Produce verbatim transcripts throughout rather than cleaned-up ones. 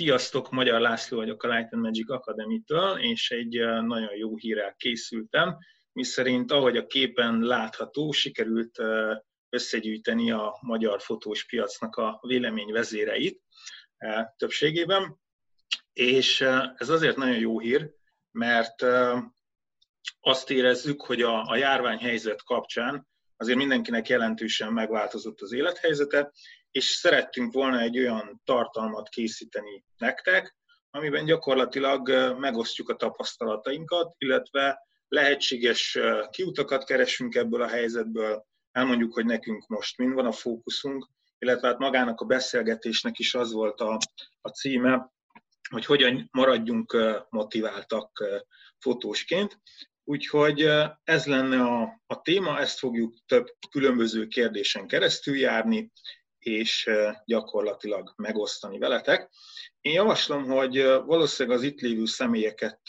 Sziasztok, Magyar László vagyok a Light and Magic Academy-től, és egy nagyon jó hírrel készültem, miszerint ahogy a képen látható, sikerült összegyűjteni a magyar fotós piacnak a véleményvezéreit többségében, és ez azért nagyon jó hír, mert azt érezzük, hogy a járványhelyzet kapcsán azért mindenkinek jelentősen megváltozott az élethelyzete, és szerettünk volna egy olyan tartalmat készíteni nektek, amiben gyakorlatilag megosztjuk a tapasztalatainkat, illetve lehetséges kiutakat keresünk ebből a helyzetből, elmondjuk, hogy nekünk most mind van a fókuszunk, illetve hát magának a beszélgetésnek is az volt a, a címe, hogy hogyan maradjunk motiváltak fotósként. Úgyhogy ez lenne a, a téma, ezt fogjuk több különböző kérdésen keresztül járni, és gyakorlatilag megosztani veletek. Én javaslom, hogy valószínűleg az itt lévő személyeket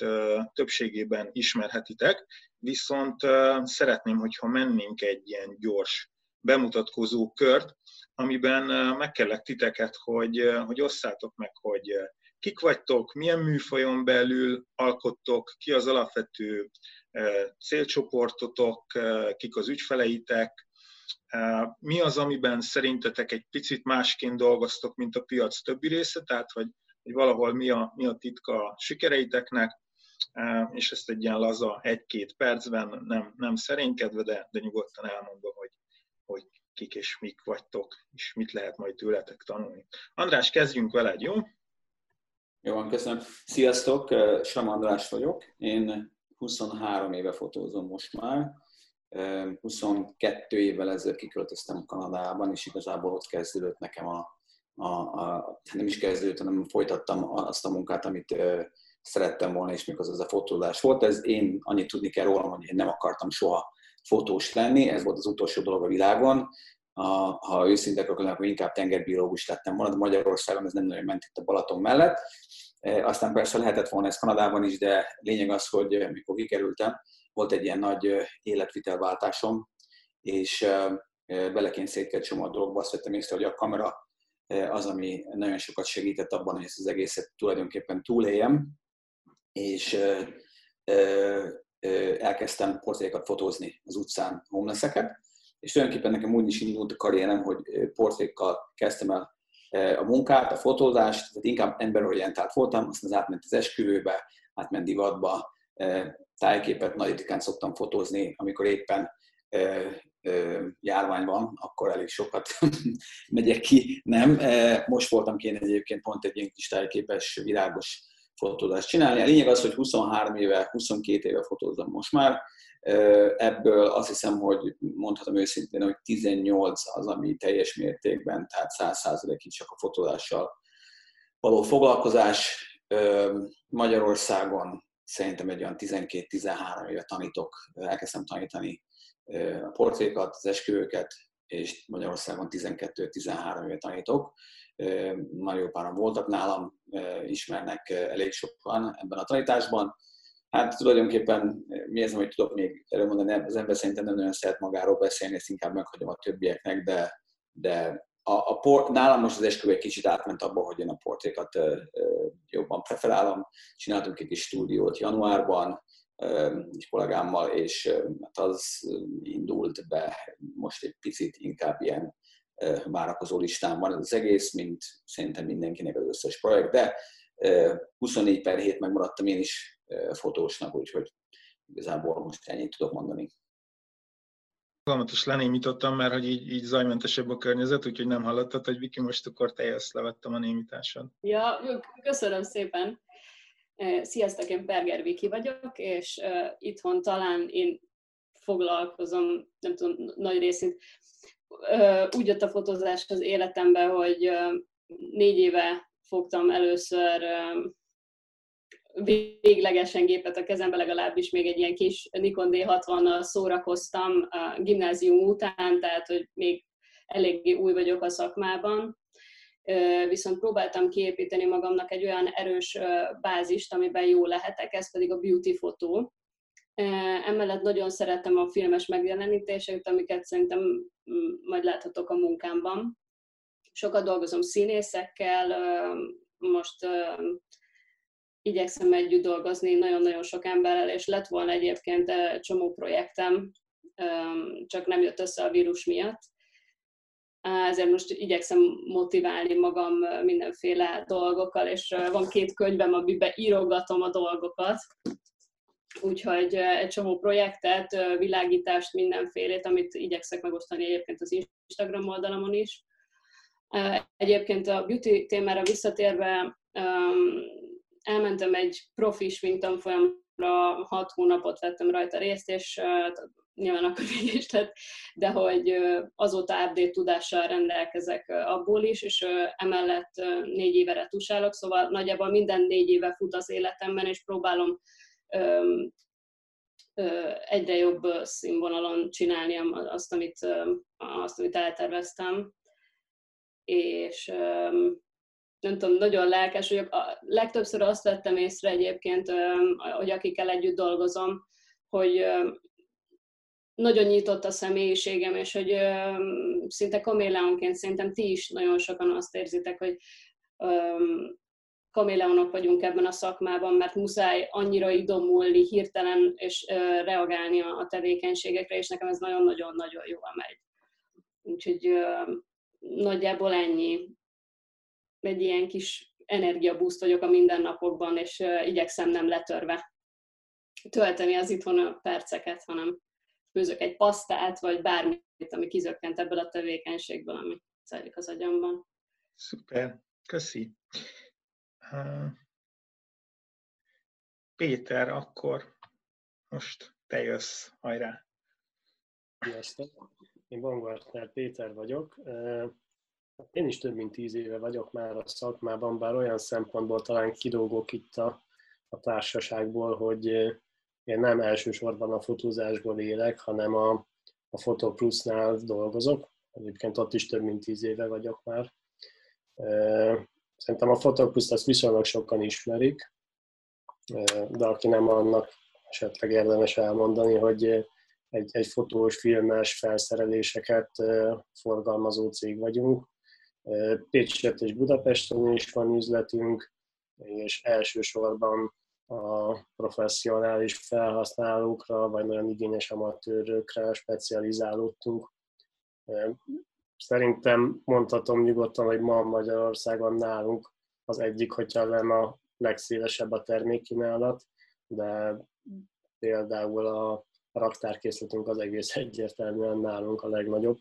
többségében ismerhetitek, viszont szeretném, hogyha mennénk egy ilyen gyors bemutatkozó kört, amiben megkérlek titeket, hogy, hogy osszátok meg, hogy kik vagytok, milyen műfajon belül alkottok, ki az alapvető célcsoportotok, kik az ügyfeleitek, mi az, amiben szerintetek egy picit másként dolgoztok, mint a piac többi része, tehát hogy, hogy valahol mi a, mi a titka a sikereiteknek, és ezt egy ilyen laza egy-két percben, nem, nem szerénykedve, de, de nyugodtan elmondom, hogy, hogy kik és mik vagytok, és mit lehet majd tőletek tanulni. András, kezdjünk veled, jó? Jó van, köszönöm. Sziasztok, Sram András vagyok, én huszonhárom éve fotózom most már. huszonkettő évvel ezelőtt kiköltöztem Kanadában, és igazából ott kezdődött nekem a, a, a nem is kezdődött, hanem folytattam azt a munkát, amit ö, szerettem volna, és mikor az a fotózás volt. Ez én annyit tudni kell rólam, hogy én nem akartam soha fotós lenni, ez volt az utolsó dolog a világon. A, ha őszintek akarnak, akkor inkább tengerbiológus lettem volna, de Magyarországon ez nem nagyon ment itt a Balaton mellett. E, aztán persze lehetett volna ez Kanadában is, de lényeg az, hogy mikor kikerültem, volt egy ilyen nagy életvitelváltásom, és belekényszerített csomó a dolgokba, azt vettem észre, hogy a kamera az, ami nagyon sokat segített abban, hogy ezt az egészet tulajdonképpen túléljem, és elkezdtem portrékat fotózni az utcán, homelesseket, és tulajdonképpen nekem úgy is indult a karrierem, hogy portrékkal kezdtem el a munkát, a fotózást, tehát inkább emberorientált voltam, aztán az átment az esküvőbe, átment divatba, tájképet nagy ritkán szoktam fotózni, amikor éppen ö, ö, járvány van, akkor elég sokat megyek ki, nem. Most voltam kéne egyébként pont egy ilyen kis tájképes, virágos fotózást csinálni. A lényeg az, hogy huszonhárom éve, huszonkettő éve fotózom most már. Ebből azt hiszem, hogy mondhatom őszintén, hogy tizennyolc az, ami teljes mértékben, tehát száz százalékig csak a fotózással való foglalkozás. Magyarországon szerintem egy olyan tizenkettő-tizenhárom éve tanítok, elkezdtem tanítani a portrékat, az esküvőket, és Magyarországon tizenkettő-tizenhárom éve tanítok. Nagyon jó páran voltak nálam, ismernek elég sokan ebben a tanításban. Hát tulajdonképpen mi ez, hogy tudok még erről mondani, az ember szerintem nem nagyon szeret magáról beszélni, ezt inkább meghagyom a többieknek, de, de a, a port, nálam most az esküvő egy kicsit átment abba, hogy én a portrékat jobban preferálom. Csináltunk egy kis stúdiót januárban egy kollégámmal, és az indult be most egy picit inkább ilyen várakozó listán van ez az egész, mint szerintem mindenkinek az összes projekt, de huszonnégy per hét megmaradtam én is fotósnak, úgyhogy igazából most ennyit tudok mondani. Fogalmatos lenémítottam, mert hogy így, így zajmentesebb a környezet, úgyhogy nem hallottad, hogy Viki, most akkor teljes levettem a némításod. Ja, köszönöm szépen. Sziasztok, én Perger Viki vagyok, és itthon talán én foglalkozom, nem tudom, nagy részét. Úgy jött a fotózás az életembe, hogy négy éve fogtam először véglegesen gépet a kezembe, legalábbis még egy ilyen kis Nikon D hatvannal szórakoztam a gimnázium után, tehát hogy még eléggé új vagyok a szakmában. Viszont próbáltam kiépíteni magamnak egy olyan erős bázist, amiben jó lehetek, ez pedig a beauty fotó. Emellett nagyon szerettem a filmes megjelenítéseket, amiket szerintem majd láthatok a munkámban. Sokat dolgozom színészekkel, most uh, igyekszem együtt dolgozni nagyon-nagyon sok emberrel, és lett volna egyébként csomó projektem, um, csak nem jött össze a vírus miatt. Ezért most igyekszem motiválni magam mindenféle dolgokkal, és van két könyvem, amiben írogatom a dolgokat. Úgyhogy egy csomó projektet, világítást, mindenfélét, amit igyekszek megosztani egyébként az Instagram oldalamon is. Egyébként a beauty témára visszatérve, elmentem egy profi sminktanfolyamra, hat hónapot vettem rajta részt, és nyilván akkor így is lett, de hogy azóta update tudással rendelkezek abból is, és emellett négy éve retusálok, szóval nagyjából minden négy éve fut az életemben, és próbálom egyre jobb színvonalon csinálni azt, amit, azt, amit elterveztem. És nem tudom, nagyon lelkes vagyok. Legtöbbször azt vettem észre egyébként, hogy akikkel együtt dolgozom, hogy nagyon nyitott a személyiségem, és hogy szinte kaméleonként, szerintem ti is nagyon sokan azt érzitek, hogy kaméleonok vagyunk ebben a szakmában, mert muszáj annyira idomulni, hirtelen és reagálni a tevékenységekre, és nekem ez nagyon-nagyon-nagyon jól megy. Úgyhogy nagyjából ennyi. Egy ilyen kis energiabúzt vagyok a mindennapokban, és igyekszem nem letörve tölteni az itthon perceket, hanem főzök egy pasztát, vagy bármit, ami kizökkent ebből a tevékenységből, ami zajlik az agyamban. Szuper, köszi. Péter, akkor most te jössz, hajrá! Sziasztok! Én Bongbartner Péter vagyok. Én is több mint tíz éve vagyok már a szakmában, bár olyan szempontból talán kidolgok itt a, a társaságból, hogy én nem elsősorban a fotózásból élek, hanem a, a Fotoplusznál dolgozok. Egyébként ott is több mint tíz éve vagyok már. Szerintem a Fotopluszt azt viszonylag sokan ismerik, de aki nem, annak esetleg érdemes elmondani, hogy egy, egy fotós, filmes felszereléseket forgalmazó cég vagyunk. Pécsett és Budapesten is van üzletünk, és elsősorban a professzionális felhasználókra, vagy nagyon igényes amatőrökre specializálódtunk. Szerintem mondhatom nyugodtan, hogy ma Magyarországon nálunk az egyik, hogyha nem a legszélesebb a termékkínálat, de például a raktárkészletünk az egész egyértelműen nálunk a legnagyobb.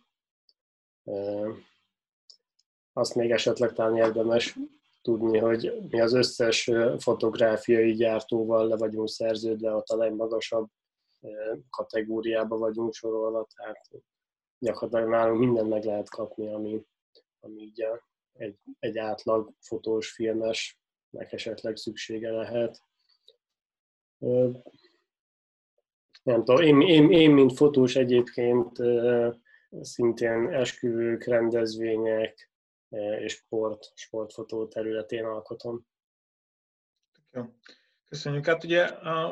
Azt még esetleg talán érdemes tudni, hogy mi az összes fotográfiai gyártóval le vagyunk szerződve, ott a legmagasabb kategóriába vagyunk sorolva, tehát gyakorlatilag nálunk mindent meg lehet kapni, ami, ami így egy, egy átlag fotós, filmesnek esetleg szüksége lehet. Nem tudom, én, én, én mint fotós egyébként szintén esküvők, rendezvények és sport, sportfotó területén alkotom. Jó. Köszönjük. Hát ugye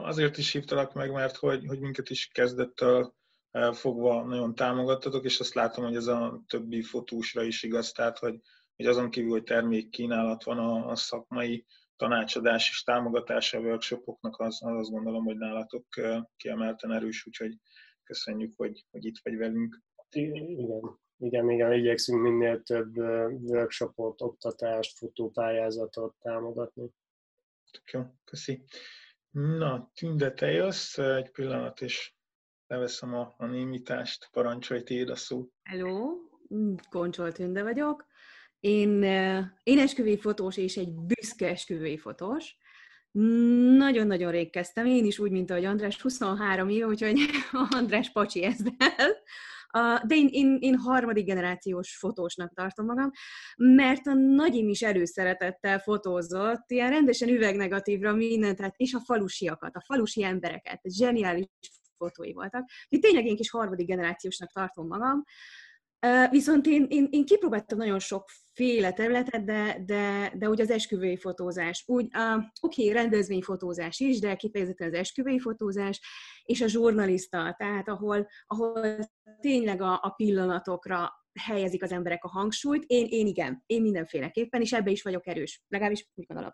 azért is hívtalak meg, mert hogy, hogy minket is kezdett a fogva nagyon támogattatok, és azt látom, hogy ez a többi fotósra is igaz, tehát hogy, hogy azon kívül, hogy termékkínálat van, a, a szakmai tanácsadás és támogatása a workshopoknak, az, az azt gondolom, hogy nálatok kiemelten erős, úgyhogy köszönjük, hogy, hogy itt vagy velünk. Igen, igen, igen, igyekszünk minél több workshopot, oktatást, fotópályázatot támogatni. Tök jó, köszi. Na, Tünde, te jössz, egy pillanat, és leveszem a, a némítást, parancsolj, tiéd a szó. Hello, Koncsol Tünde vagyok. Én, én esküvői fotós és egy büszke esküvői fotós. Nagyon-nagyon rég kezdtem, én is úgy, mint ahogy András, huszonhárom éve, úgyhogy András pacsi ezzel. De én, én, én harmadik generációs fotósnak tartom magam, mert a nagyim is előszeretettel fotózott, ilyen rendesen üvegnegatívra mindent, tehát és a falusiakat, a falusi embereket, zseniális fotói voltak. Úgyhogy tényleg én kis harmadik generációsnak tartom magam. Viszont én, én, én kipróbáltam nagyon sokféle területet, de, de, de úgy az esküvői fotózás, úgy uh, oké, okay, rendezvényfotózás is, de kifejezetten az esküvői fotózás, és a zsurnaliszta, tehát ahol, ahol tényleg a, a pillanatokra helyezik az emberek a hangsúlyt. Én, én igen, én mindenféleképpen, és ebbe is vagyok erős. Legalábbis úgy gondolom.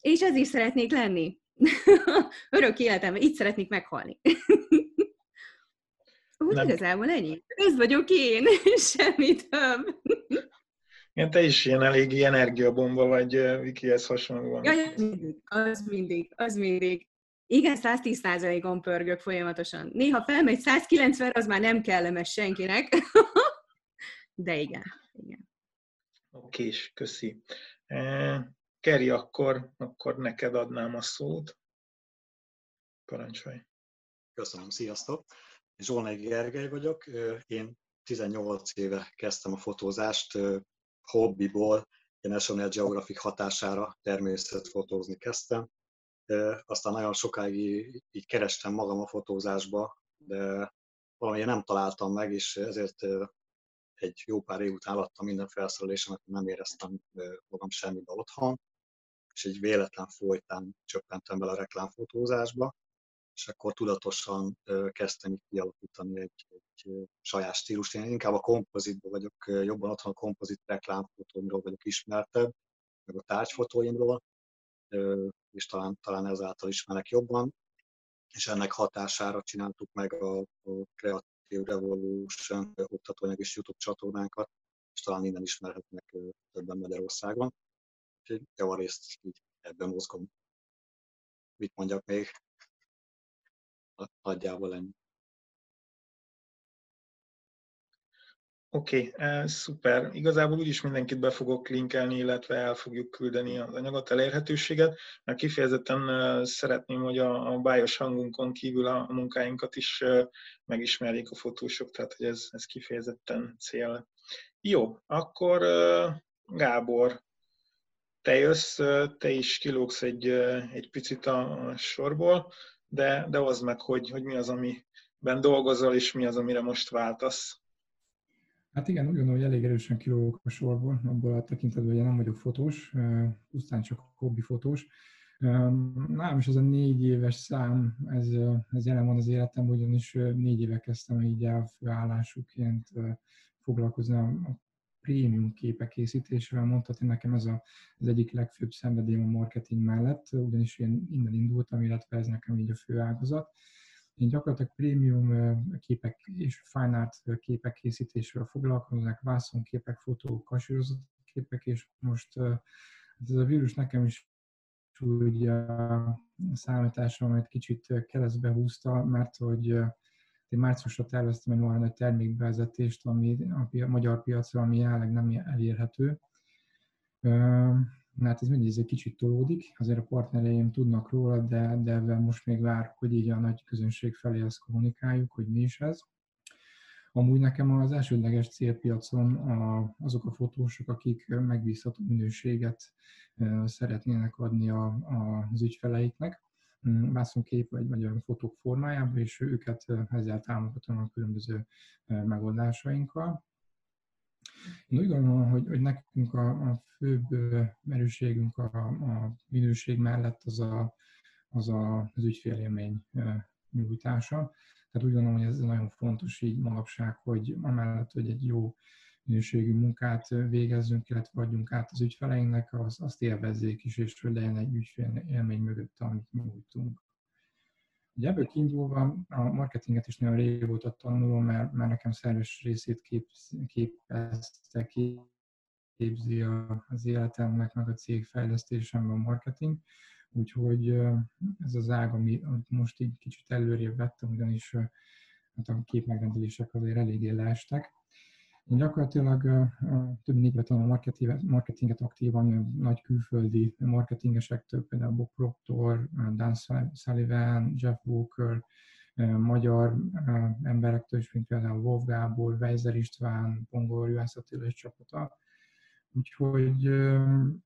És ez is szeretnék lenni. Örök életemben, itt szeretnék meghalni. Úgy nem. Igazából ennyi. Ez vagyok én, semmit több. Igen, te is ilyen eléggé energiabomba vagy, Vikihez hasonlóan. Ja, az mindig, az mindig. Igen, száztíz százalékon pörgök folyamatosan. Néha felmegy százkilencven, az már nem kellemes senkinek. De igen. igen. Oké, és köszi. Keri, akkor, akkor neked adnám a szót. Parancsolj. Köszönöm, sziasztok. Zsolnai Gergely vagyok. Én tizennyolc éve kezdtem a fotózást hobbiból. A National Geographic hatására természetfotózni kezdtem. Aztán nagyon sokáig így kerestem magam a fotózásba, de valamilyen nem találtam meg, és ezért egy jó pár év után adtam minden felszerelésemet, nem éreztem magam semmibe otthon, és egy véletlen folytán csöppentem bele a reklámfotózásba, és akkor tudatosan kezdtem így kialakítani egy, egy saját stílust. Én inkább a kompozitból vagyok, jobban otthon a kompozit reklámfotóimról vagyok ismertebb, meg a tárgyfotóimról, és talán, talán ezáltal ismernek jobban, és ennek hatására csináltuk meg a, a Creative Revolution oktatóanyag és YouTube csatornánkat, és talán innen ismerhetnek többen Magyarországon. Úgyhogy javarészt így ebben mozgom. Mit mondjak még? Nagyjából ennyi. Oké, okay, szuper. Igazából úgyis mindenkit be fogok linkelni, illetve el fogjuk küldeni az anyagot, elérhetőséget, mert kifejezetten szeretném, hogy a bájos hangunkon kívül a munkáinkat is megismerjék a fotósok, tehát hogy ez, ez kifejezetten cél. Jó, akkor Gábor, te jössz, te is kilógsz egy, egy picit a sorból, de, de hozd meg, hogy, hogy mi az, amiben dolgozol, és mi az, amire most váltasz. Hát igen, úgy gondolom, hogy elég erősen kilógok a sorból, abból a tekintetben, hogy nem vagyok fotós, pusztán csak hobbi fotós. Nálam is az a négy éves szám, ez, ez jelen van az életemben, ugyanis négy éve kezdtem így elfőállásúként foglalkozni a prémium képek készítésével. Mondhatni nekem ez a, az egyik legfőbb szenvedélyem a marketing mellett, ugyanis én innen indultam, illetve ez nekem így a fő ágazat. Én gyakorlatilag prémium képek és fine art képek készítésével foglalkoznak, vászonképek, fotók, kasírozott képek, és most ez a vírus nekem is úgy a számításom egy kicsit keresztbe húzta, mert hogy én márciusra terveztem egy olyan nagy termékbevezetést, ami a magyar piacra, ami jelenleg nem elérhető. Hát ez mindig egy kicsit tolódik, azért a partnereim tudnak róla, de, de ebben most még várok, hogy így a nagy közönség felé ezt kommunikáljuk, hogy mi is ez. Amúgy nekem az elsődleges célpiacon a, azok a fotósok, akik megbízható minőséget szeretnének adni a, a, az ügyfeleiknek, vászonkép vagy, vagy olyan fotók formájában, és őket ezzel támogatom a különböző megoldásainkkal. Én úgy gondolom, hogy, hogy nekünk a, a főbb erősségünk a, a minőség mellett az a, az, a, az ügyfélélmény nyújtása. Tehát úgy gondolom, hogy ez nagyon fontos így manapság, hogy amellett, hogy egy jó minőségű munkát végezzünk, illetve adjunk át az ügyfeleinknek, az, azt élvezzék is, és hogy legyen egy ügyfélélmény mögött, amit nyújtunk. Ugye ebből kiindulva a marketinget is nagyon régóta tanulom, mert, mert nekem szerves részét képz, képezte, képzi az életemnek, meg a cég fejlesztésemben a marketing. Úgyhogy ez az ág, amit most így kicsit előrébb vettem, ugyanis hát a képmegrendelések azért eléggé leestek. Én gyakorlatilag több mint négy tanulom a marketinget aktívan, nagy külföldi marketingesektől, például Bob Proctor, Dan Sullivan, Jeff Walker, magyar emberektől is, mint például Wolf Gábor, Weiser István, Bongol-Juász Attila és csapata. Úgyhogy én,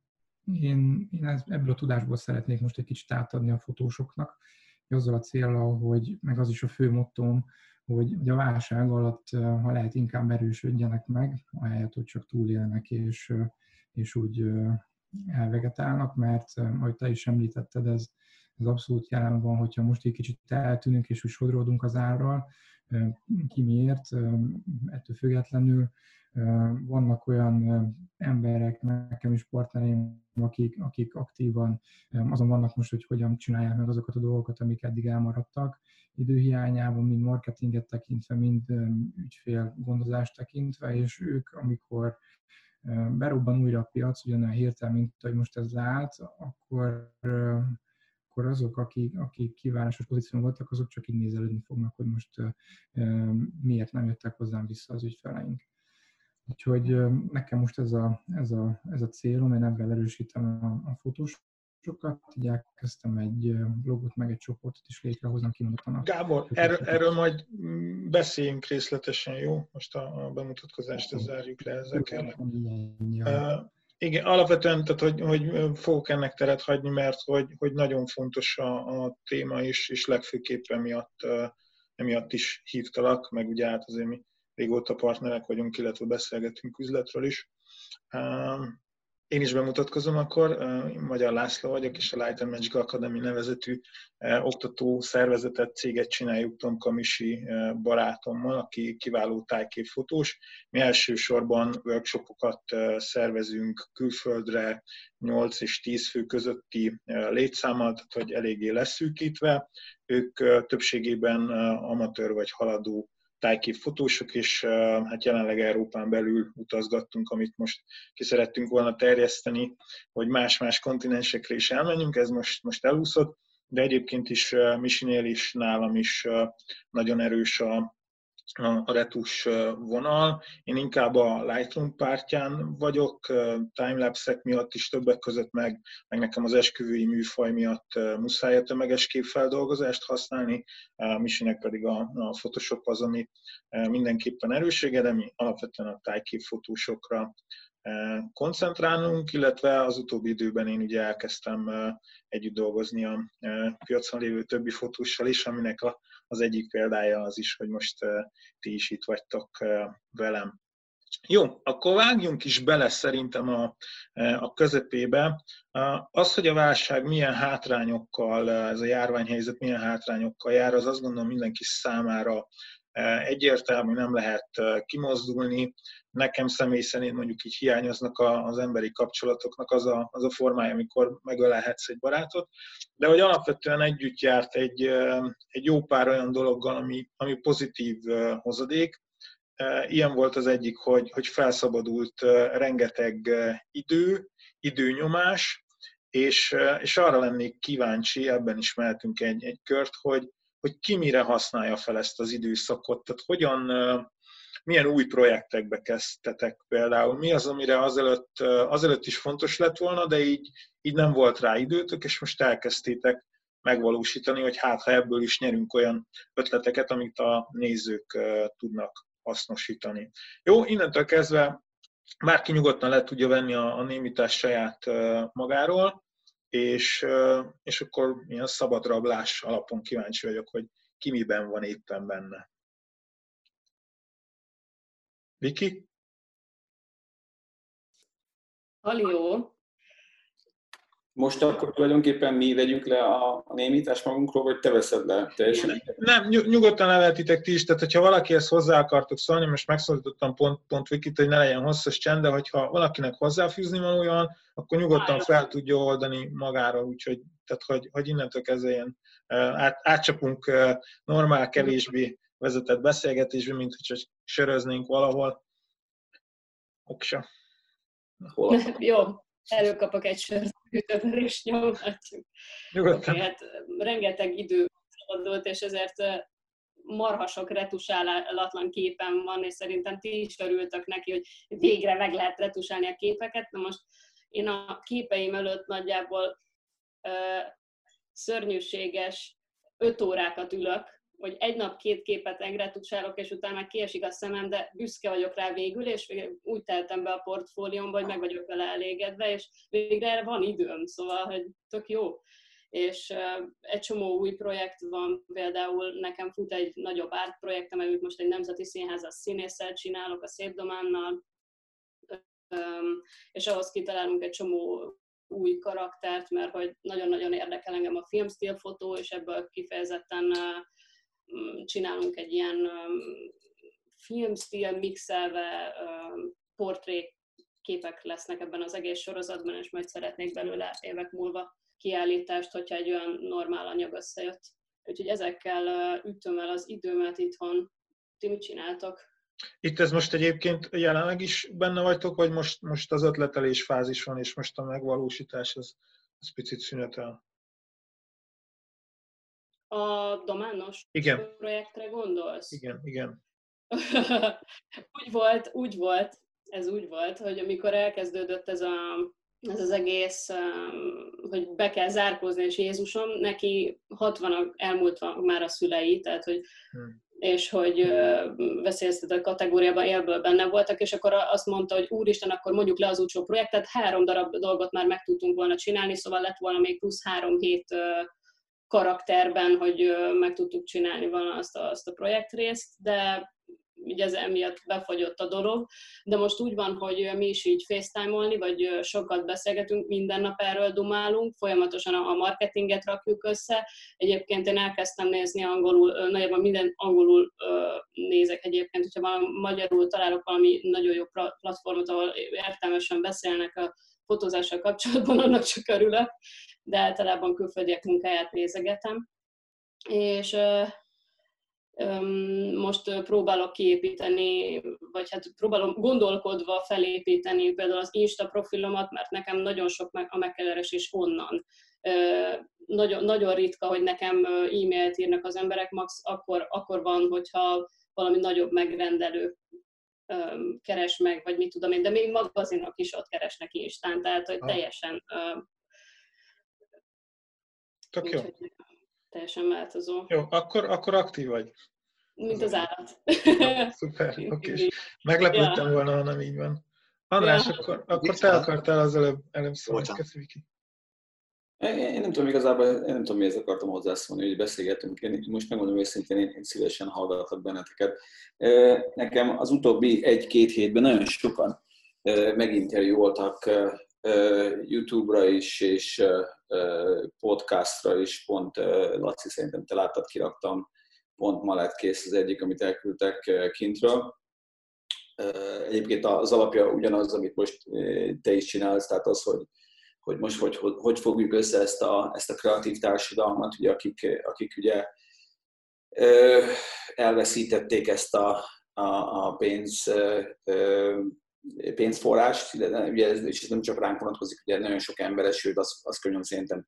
én ebből a tudásból szeretnék most egy kicsit átadni a fotósoknak, azzal a céllal, hogy meg az is a fő mottóm, hogy a válság alatt, ha lehet, inkább erősödjenek meg, ahelyett, hogy csak túlélnek és, és úgy elvegetálnak, mert ahogy te is említetted, ez, ez abszolút jelen van, hogyha most egy kicsit eltűnünk és úgy sodródunk az árral, ki miért, ettől függetlenül vannak olyan emberek, nekem is partnereim, akik, akik aktívan azon vannak most, hogy hogyan csinálják meg azokat a dolgokat, amik eddig elmaradtak időhiányában, mind marketinget tekintve, mind ügyfélgondozást tekintve, és ők, amikor berobban újra a piac, ugyanolyan hirtelen, mint hogy most ez állt, akkor, akkor azok, akik, akik kívánatos pozícióban voltak, azok csak így nézelődni fognak, hogy most miért nem jöttek hozzám vissza az ügyfeleink. Úgyhogy nekem most ez a, ez a, ez a célom, én ebben erősítem a, a fotósokat, így elkezdtem egy blogot, meg egy csoportot is létrehoznom kimondottan. Gábor, erről, erről majd beszéljünk részletesen, jó? Most a, a bemutatkozást ezt zárjuk le ezekkel. Uh, igen, alapvetően, tehát, hogy, hogy fogok ennek teret hagyni, mert hogy, hogy nagyon fontos a, a téma is, és legfőképpen miatt, emiatt is hívtalak, meg ugye át azért mi régóta partnerek vagyunk, illetve beszélgetünk üzletről is. Én is bemutatkozom akkor, Magyar László vagyok, és a Light and Magic Academy nevezetű oktató szervezetet, céget csináljuk Tom Kamisi barátommal, aki kiváló tájképfotós. Mi elsősorban workshopokat szervezünk külföldre, nyolc és tíz fő közötti létszámmal, tehát hogy eléggé leszűkítve. Ők többségében amatőr vagy haladó tájképfotósok, és hát jelenleg Európán belül utazgattunk, amit most ki szerettünk volna terjeszteni, hogy más-más kontinensekre is elmenjünk, ez most, most elúszott, de egyébként is Misinél is, nálam is nagyon erős a, a retus vonal. Én inkább a Lightroom pártján vagyok, timelapse-ek miatt is többek között, meg, meg nekem az esküvői műfaj miatt muszáj a tömeges képfeldolgozást használni, Misinek pedig a, a Photoshop az, ami mindenképpen erőssége, de mi alapvetően a tájképfotósokra koncentrálnunk, illetve az utóbbi időben én ugye elkezdtem együtt dolgozni a piacon lévő többi fotóssal is, aminek az egyik példája az is, hogy most ti is itt vagytok velem. Jó, akkor vágjunk is bele szerintem a, a közepébe. Az, hogy a válság milyen hátrányokkal, ez a járványhelyzet milyen hátrányokkal jár, az azt gondolom mindenki számára egyértelmű, nem lehet kimozdulni. Nekem személy szerint mondjuk így hiányoznak az emberi kapcsolatoknak az a, az a formája, amikor megölelhetsz egy barátot, de hogy alapvetően együtt járt egy, egy jó pár olyan dologgal, ami, ami pozitív hozadék. Ilyen volt az egyik, hogy, hogy felszabadult rengeteg idő, időnyomás, és, és arra lennék kíváncsi, ebben is mehetünk egy, egy kört, hogy hogy ki mire használja fel ezt az időszakot, tehát hogyan, milyen új projektekbe kezdtetek például, mi az, amire azelőtt, azelőtt is fontos lett volna, de így, így nem volt rá időtök, és most elkezdtétek megvalósítani, hogy hát ha ebből is nyerünk olyan ötleteket, amit a nézők tudnak hasznosítani. Jó, innentől kezdve bárki nyugodtan le tudja venni a, a némítás saját magáról, És, és akkor ilyen szabadrablás alapon kíváncsi vagyok, hogy ki miben van éppen benne. Viki? Halljó! Most akkor tulajdonképpen mi vegyünk le a némítást magunkról, vagy te veszed le teljesen? Nem, nyugodtan levehetitek ti is, tehát hogyha valakihez hozzá akartok szólni, most megszólítottam pont, pont Vikit, hogy ne legyen hosszas csend, de hogyha valakinek hozzáfűzni van olyan, akkor nyugodtan fel tudja oldani magára, úgyhogy tehát, hogy, hogy innentől kezdve ilyen át, átcsapunk normál, kevésbé vezetett beszélgetésbe, mint hogy csak söröznénk valahol. Oksa. Jó. Előkapok egy sörtőtöbben, és nyomhatjuk. Okay, hát rengeteg idő szabadult, és ezért marhasok retusálatlan képen van, és szerintem ti is örültök neki, hogy végre meg lehet retusálni a képeket. Na most én a képeim előtt nagyjából ö, szörnyűséges öt órákat ülök, hogy egy nap két képet engretusálok, és utána kiesik a szemem, de büszke vagyok rá végül, és úgy teltem be a portfóliómba, hogy meg vagyok vele elégedve, és végre erre van időm, szóval, hogy tök jó. És uh, egy csomó új projekt van, például nekem fut egy nagyobb árt projektem, amit most egy nemzeti színházas színésszel csinálok, a Szép Dománnal, um, és ahhoz kitalálunk egy csomó új karaktert, mert hogy nagyon-nagyon érdekel engem a filmstílfotó, és ebből kifejezetten uh, csinálunk egy ilyen filmstíl mixelve, portrék képek lesznek ebben az egész sorozatban, és majd szeretnék belőle évek múlva kiállítást, hogyha egy olyan normál anyag összejött. Úgyhogy ezekkel ütöm el az időmet itthon. Ti mit csináltok? Itt ez most egyébként jelenleg is benne vagytok, vagy most, most az ötletelés fázis van, és most a megvalósítás az, az picit szünetel? A domános igen. projektre gondolsz? Igen, igen. úgy volt, úgy volt, ez úgy volt, hogy amikor elkezdődött ez, a, ez az egész, hogy be kell zárkózni, és Jézusom, neki hatvan elmúlt van már a szülei, tehát hogy... Hmm. és hogy veszélyeztetett kategóriában élből benne voltak, és akkor azt mondta, hogy úristen, akkor mondjuk le az utolsó projektet, három darab dolgot már meg tudtunk volna csinálni, szóval lett volna még plusz három hét karakterben, hogy meg tudtuk csinálni volna azt a, azt a projektrészt, de ugye ez emiatt befagyott a dolog. De most úgy van, hogy mi is így facetime-olni, vagy sokat beszélgetünk, minden nap erről dumálunk, folyamatosan a marketinget rakjuk össze. Egyébként én elkezdtem nézni angolul, nagyjából minden angolul nézek egyébként, hogyha magyarul találok valami nagyon jó platformot, ahol értelmesen beszélnek a fotózással kapcsolatban, annak csak örülök, de általában külföldiek munkáját nézegetem. És... most próbálok kiépíteni, vagy hát próbálom gondolkodva felépíteni például az Insta profilomat, mert nekem nagyon sok a megkeresés onnan. Nagyon, nagyon ritka, hogy nekem e-mailt írnak az emberek, max akkor, akkor van, hogyha valami nagyobb megrendelő keres meg, vagy mit tudom én, de még magazinok is ott keresnek Instán, tehát hogy teljesen... Tök jó. Teljesen változó. Jó, akkor, akkor aktív vagy. Mint az állat. Na, szuper, oké. Meglepődtem ja. volna, hanem így van. András, ja. akkor, akkor te akartál az előbb, előbb szólni. Köszönjük. Én nem tudom igazából, én nem tudom, miért akartam hozzászólni, hogy beszélgetünk. Én most megmondom őszintén, én szívesen hallgatlak benneteket. Nekem az utóbbi egy-két hétben nagyon sokan meginterjúoltak YouTube-ra is, és podcastra is, pont Laci, szerintem te láttad, kiraktam, pont ma lett kész az egyik, amit elküldtek kintről. Egyébként az alapja ugyanaz, amit most te is csinálsz, tehát az, hogy, hogy most hogy, hogy, hogy fogjuk össze ezt a, ezt a kreatív társadalmat, ugye, akik, akik ugye elveszítették ezt a, a, a pénz, pénzforrás, ugye ez, és ez nem csak ránk vonatkozik, ugye nagyon sok ember, sőt azt az könyvöm szerintem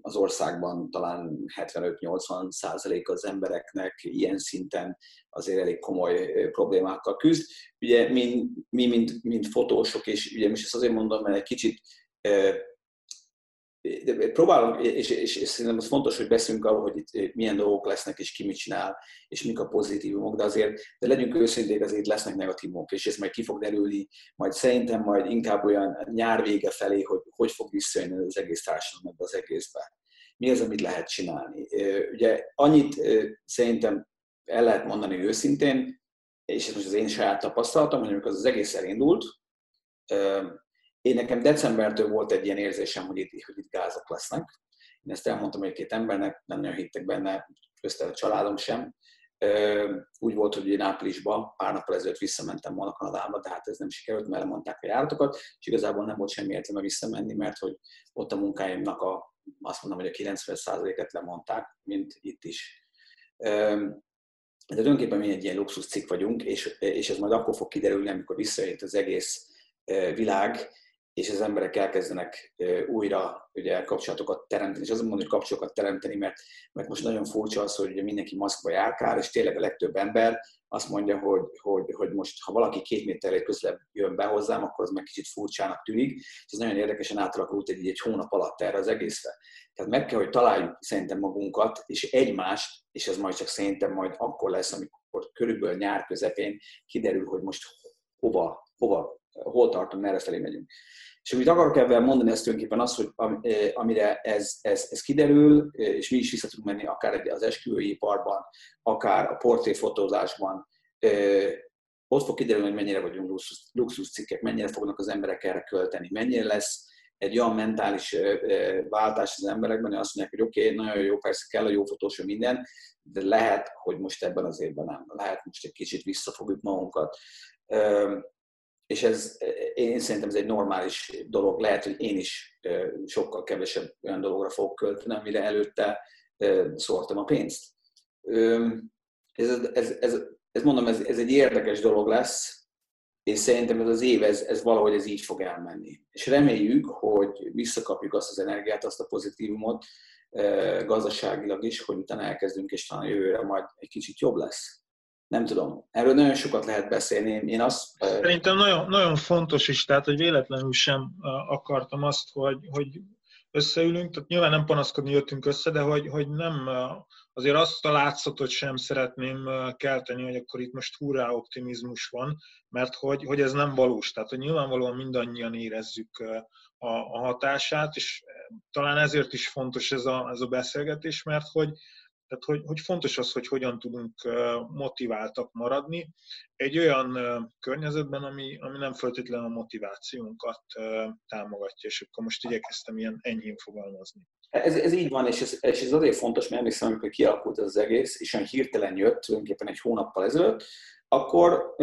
az országban talán hetvenöt-nyolcvan százalék az embereknek ilyen szinten azért elég komoly problémákkal küzd. Ugye mi, mi mint, mint fotósok, és ugye most ezt azért mondom, mert egy kicsit de próbálom, és, és, és szerintem az fontos, hogy beszélünk arról, hogy itt milyen dolgok lesznek, és ki mit csinál, és mik a pozitívumok, de azért, de legyünk őszinték, azért lesznek negatívumok, és ez majd ki fog derülni, majd szerintem majd inkább olyan nyár vége felé, hogy hogy fog visszajönni az egész társadalmat az egészben. Mi az, amit lehet csinálni? Ugye annyit szerintem el lehet mondani őszintén, és ez most az én saját tapasztalatom, hogy amikor az egész elindult, én nekem decembertől volt egy ilyen érzésem, hogy itt, hogy itt gázok lesznek. Én ezt elmondtam egy-két embernek, nem nagyon hittek benne, közte a családom sem. Úgy volt, hogy én áprilisban, pár nappal ezelőtt visszamentem volna Kanadába, de hát ez nem sikerült, mert lemondták a járatokat, és igazából nem volt semmi értelme visszamenni, mert hogy ott a munkáimnak a, azt mondom, hogy a kilencven százalékát lemondták, mint itt is. De tulajdonképpen mi egy ilyen luxus cikk vagyunk, és, és ez majd akkor fog kiderülni, amikor visszajött az egész világ, és az emberek elkezdenek újra ugye, kapcsolatokat teremteni. És azt mondom, hogy kapcsolatokat teremteni, mert, mert most nagyon furcsa az, hogy ugye mindenki maszkba járkál, és tényleg a legtöbb ember azt mondja, hogy, hogy, hogy most, ha valaki két méterre közelebb jön be hozzám, akkor az meg kicsit furcsának tűnik, és ez nagyon érdekesen átalakult egy, egy hónap alatt erre az egészre. Tehát meg kell, hogy találjuk szerintem magunkat, és egymást, és ez majd csak szerintem majd akkor lesz, amikor körülbelül nyár közepén kiderül, hogy most hova, hova hol tartunk, erre felé megyünk. És amit akarok ebben mondani, ez tulajdonképpen az, hogy amire ez, ez, ez kiderül, és mi is vissza tudunk menni akár az esküvői iparban, akár a portréfotózásban, ott fog kiderülni, hogy mennyire vagyunk luxus, luxus cikkek, mennyire fognak az emberek erre költeni, mennyire lesz egy olyan mentális váltás az emberekben, hogy azt mondják, hogy oké, okay, nagyon jó, persze kell a jó fotós, minden, de lehet, hogy most ebben az évben nem. Lehet, most egy kicsit visszafogjuk magunkat. És ez, én szerintem ez egy normális dolog. Lehet, hogy én is sokkal kevesebb olyan dologra fogok költeni, amire előtte szórtam a pénzt. Ez, ez, ez, ez mondom, ez, ez egy érdekes dolog lesz, és szerintem ez az év, ez, ez valahogy ez így fog elmenni. És reméljük, hogy visszakapjuk azt az energiát, azt a pozitívumot gazdaságilag is, hogy utána elkezdünk, és talán jövőre majd egy kicsit jobb lesz. Nem tudom. Erről nagyon sokat lehet beszélni. Én azt... Szerintem nagyon, nagyon fontos is, tehát, hogy véletlenül sem akartam azt, hogy, hogy összeülünk, tehát nyilván nem panaszkodni jöttünk össze, de hogy, hogy nem... Azért azt a látszatot sem szeretném kelteni, hogy akkor itt most hurrá optimizmus van, mert hogy, hogy ez nem valós. Tehát, hogy nyilvánvalóan mindannyian érezzük a, a hatását, és talán ezért is fontos ez a, ez a beszélgetés, mert hogy, tehát hogy, hogy fontos az, hogy hogyan tudunk motiváltak maradni egy olyan környezetben, ami, ami nem feltétlenül a motivációnkat támogatja, és akkor most igyekeztem ilyen enyhén fogalmazni. Ez, ez így van, és ez, és ez azért fontos, mert emlékszem, amikor kialakult ez az egész, és olyan hirtelen jött, tulajdonképpen egy hónappal ezelőtt, akkor,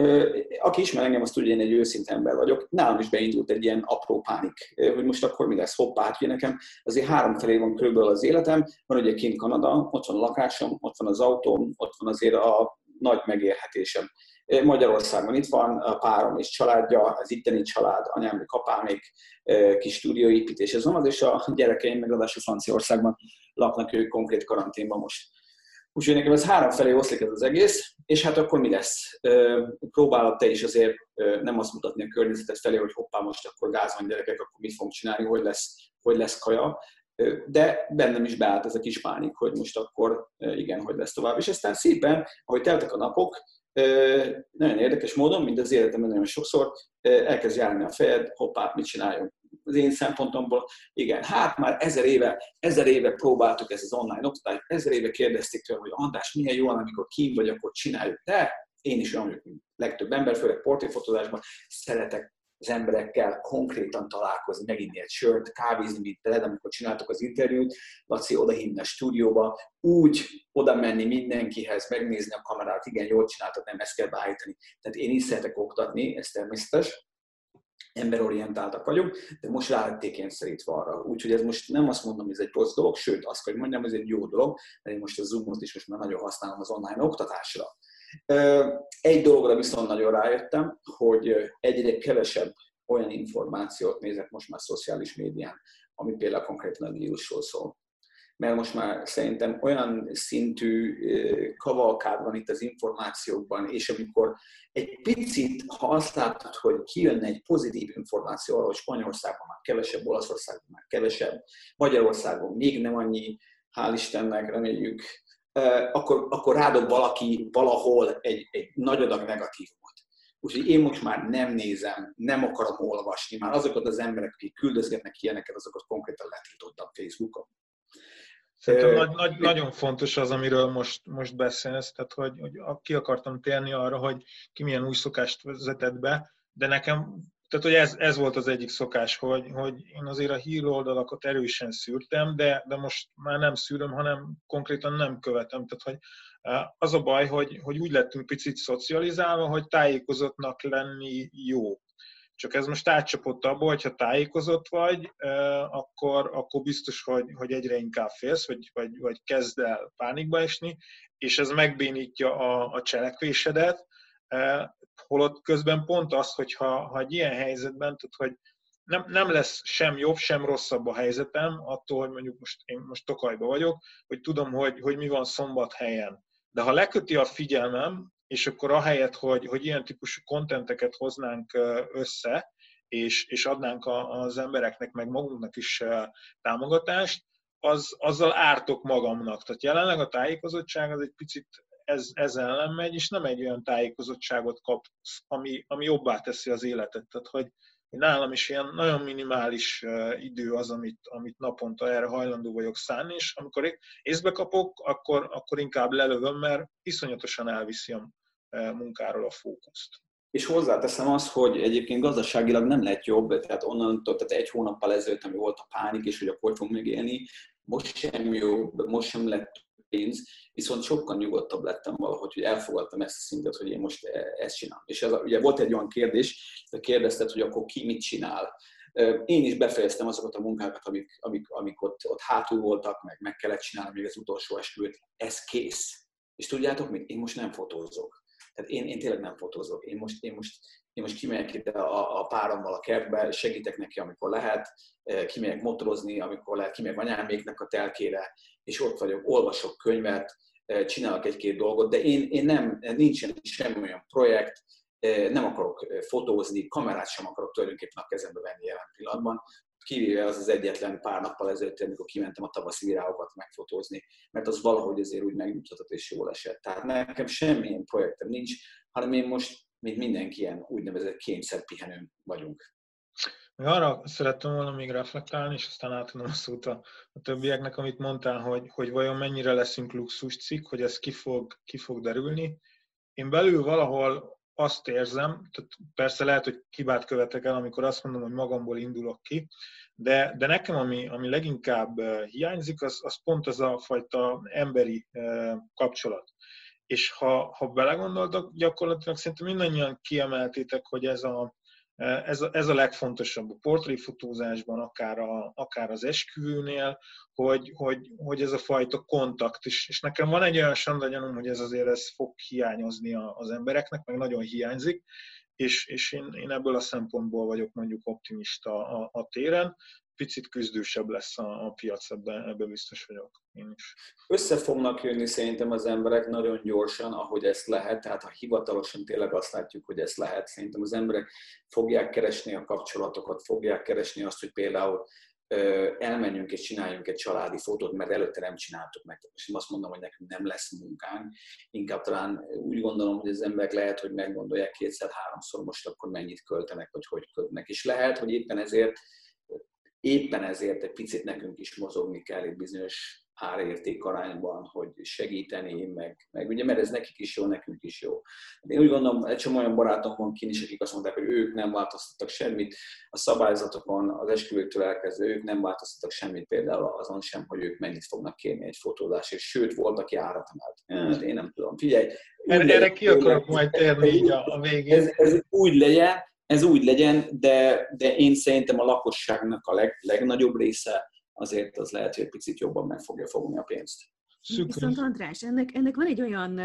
aki ismer engem, azt tudja, én egy őszinte ember vagyok, nálam is beindult egy ilyen apró pánik, hogy most akkor mi lesz, hoppá, hát ugye nekem azért három felé van körülbelül az életem, van ugye kint Kanada, ott van a lakásom, ott van az autóm, ott van azért a nagy megélhetésem. Magyarországon itt van a párom és családja, az itteni család, anyám, apámék, kis stúdióépítés, ez van, és a gyerekeim meg ráadásul Franciaországban laknak, ők konkrét karanténban most. Úgyhogy nekem ez három felé oszlik ez az egész, és hát akkor mi lesz? Próbálod te is azért nem azt mutatni a környezetet felé, hogy hoppá, most akkor gáz van gyerekek, akkor mit fogunk csinálni, hogy lesz, hogy lesz kaja. De bennem is beállt ez a kis pánik, hogy most akkor igen, hogy lesz tovább. És aztán szépen, ahogy teltek a napok, nagyon érdekes módon, mint az életemben nagyon sokszor, elkezd járni a fejed, hoppá, mit csináljunk. Az én szempontomból, igen, hát már ezer éve, ezer éve próbáltuk ezt az online oktatást, ezer éve kérdezték tőle, hogy András, milyen jó, amikor kín vagy, akkor csináljuk. De én is olyan vagyok, mint legtöbb ember, főleg portréfotózásban, szeretek az emberekkel konkrétan találkozni, meginni egy sört, kávézni, mint veled, amikor csináltuk az interjút, Laci odahívni a stúdióba, úgy oda menni mindenkihez, megnézni a kamerát, igen, jól csináltad, nem ezt kell beállítani. Tehát én is szeretek oktatni, ez természetes, emberorientáltak vagyunk, de most rálették kényszerítve arra. Úgyhogy ez most nem azt mondom, hogy ez egy rossz dolog, sőt, azt kell, hogy mondjam, ez egy jó dolog, mert én most a Zoomot is most már nagyon használom az online oktatásra. Egy dologra viszont nagyon rájöttem, hogy egyre kevesebb olyan információt nézek most már szociális médián, ami például konkrétan a vírusról szól. Mert most már szerintem olyan szintű kavalkád van itt az információkban, és amikor egy picit, ha azt látod, hogy kijönne egy pozitív információ arra, hogy Spanyolországban már kevesebb, Olaszországban már kevesebb, Magyarországon még nem annyi, hál' Istennek, reméljük, akkor, akkor rádob valaki valahol egy, egy nagy adag negatívumot. Úgyhogy én most már nem nézem, nem akarom olvasni, már azokat az emberek, akik küldözgetnek ilyeneket, azokat konkrétan letiltottam Facebookon. Szerintem nagy, nagy, nagyon fontos az, amiről most, most beszélsz, tehát hogy, hogy ki akartam térni arra, hogy ki milyen új szokást vezetett be, de nekem, tehát hogy ez, ez volt az egyik szokás, hogy, hogy én azért a híroldalakat erősen szűrtem, de, de most már nem szűröm, hanem konkrétan nem követem. Tehát hogy az a baj, hogy, hogy úgy lettünk picit szocializálva, hogy tájékozottnak lenni jó. Csak ez most átcsapott abba, hogy ha tájékozott vagy, akkor, akkor biztos, hogy, hogy egyre inkább félsz, vagy, vagy, vagy kezd el pánikba esni, és ez megbénítja a, a cselekvésedet, holott közben pont az, hogy ha, ha egy ilyen helyzetben, tehát hogy nem, nem lesz sem jobb, sem rosszabb a helyzetem, attól, hogy mondjuk most én most Tokajban vagyok, hogy tudom, hogy, hogy mi van Szombathelyen. De ha leköti a figyelmem, és akkor ahelyett, hogy, hogy ilyen típusú kontenteket hoznánk össze, és, és adnánk az embereknek, meg magunknak is támogatást, az, azzal ártok magamnak. Tehát jelenleg a tájékozottság az egy picit ez, ez ellen megy, és nem egy olyan tájékozottságot kapsz, ami, ami jobbá teszi az életet. Tehát, hogy nálam is ilyen nagyon minimális idő az, amit, amit naponta erre hajlandó vagyok szánni, és amikor észbe kapok, akkor, akkor inkább lelövöm, mert iszonyatosan elviszi munkáról a fókuszt. És hozzáteszem azt, hogy egyébként gazdaságilag nem lett jobb, tehát onnantól, tehát egy hónappal ezelőtt, ami volt a pánik, és hogy akkor fogunk megélni, most sem jobb, most sem lett pénz, viszont sokkal nyugodtabb lettem valahogy, hogy elfogadtam ezt a szintet, hogy én most ezt csinálom. És ez, ugye volt egy olyan kérdés, de kérdezted, hogy akkor ki mit csinál. Én is befejeztem azokat a munkákat, amik, amik, amik ott, ott hátul voltak, meg meg kellett csinálni még az utolsó esküvőt. Ez kész. És tudjátok mit? Én most nem fotózok. Tehát én, én tényleg nem fotózok. Én most, én most, én most kimegyek itt a, a párommal a kertbe, segítek neki, amikor lehet, kimegyek motorozni, amikor lehet, kimegyek anyáméknek a telkére, és ott vagyok, olvasok könyvet, csinálok egy-két dolgot, de én, én nem, nincsen semmi olyan projekt, nem akarok fotózni, kamerát sem akarok tulajdonképpen a kezembe venni jelen pillanatban, kivéve az az egyetlen pár nappal ezelőtt, amikor kimentem a tavaszi virágokat megfotózni, mert az valahogy azért úgy megnyugtatott és jól esett. Tehát nekem semmilyen projektem nincs, hanem én most, mint mindenki ilyen úgynevezett kényszerpihenőn vagyunk. Arra szerettem volna még reflektálni, és aztán átadom a szót a, a többieknek, amit mondtál, hogy, hogy vajon mennyire leszünk luxuscikk, hogy ez ki fog, ki fog derülni. Én belül valahol azt érzem, tehát persze lehet, hogy hibát követek el, amikor azt mondom, hogy magamból indulok ki, de, de nekem ami, ami leginkább hiányzik, az, az pont az a fajta emberi kapcsolat. És ha, ha belegondoltak, gyakorlatilag szerintem mindannyian kiemeltétek, hogy ez a, ez a, ez a legfontosabb a portréfotózásban, akár, a, akár az esküvőnél, hogy, hogy, hogy ez a fajta kontakt is. És nekem van egy olyan sandagyanom, hogy ez azért ez fog hiányozni az embereknek, meg nagyon hiányzik, és, és én, én ebből a szempontból vagyok mondjuk optimista a, a téren. Picit küzdősebb lesz a, a piac, ebben, ebben biztos vagyok én is. Össze fognak jönni szerintem az emberek nagyon gyorsan, ahogy ezt lehet, tehát ha hivatalosan tényleg azt látjuk, hogy ezt lehet, szerintem az emberek fogják keresni a kapcsolatokat, fogják keresni azt, hogy például elmenjünk és csináljunk egy családi fotót, mert előtte nem csináltuk meg. És én azt mondom, hogy nekünk nem lesz munkánk. Inkább talán úgy gondolom, hogy az emberek lehet, hogy meggondolják kétszer-háromszor most akkor mennyit költenek, vagy hogy költnek. És lehet, hogy éppen ezért Éppen ezért egy picit nekünk is mozogni kell egy bizonyos árérték arányban, hogy segíteni, meg, meg ugye, mert ez nekik is jó, nekünk is jó. Én úgy gondolom, egy csomó olyan barátom van kint is, akik azt mondták, hogy ők nem változtattak semmit a szabályzatokon, az esküvőktől elkezdve ők nem változtattak semmit, például azon sem, hogy ők mennyit fognak kérni egy fotózásért, sőt, volt, aki árat emelt. Én nem tudom, figyelj. Erre, erre ki akarok majd térni így a végén. Ez, ez úgy legyen, Ez úgy legyen, de, de én szerintem a lakosságnak a leg, legnagyobb része azért az lehet, hogy egy picit jobban meg fogja fogni a pénzt. Szükrész. Viszont András, ennek, ennek van egy olyan,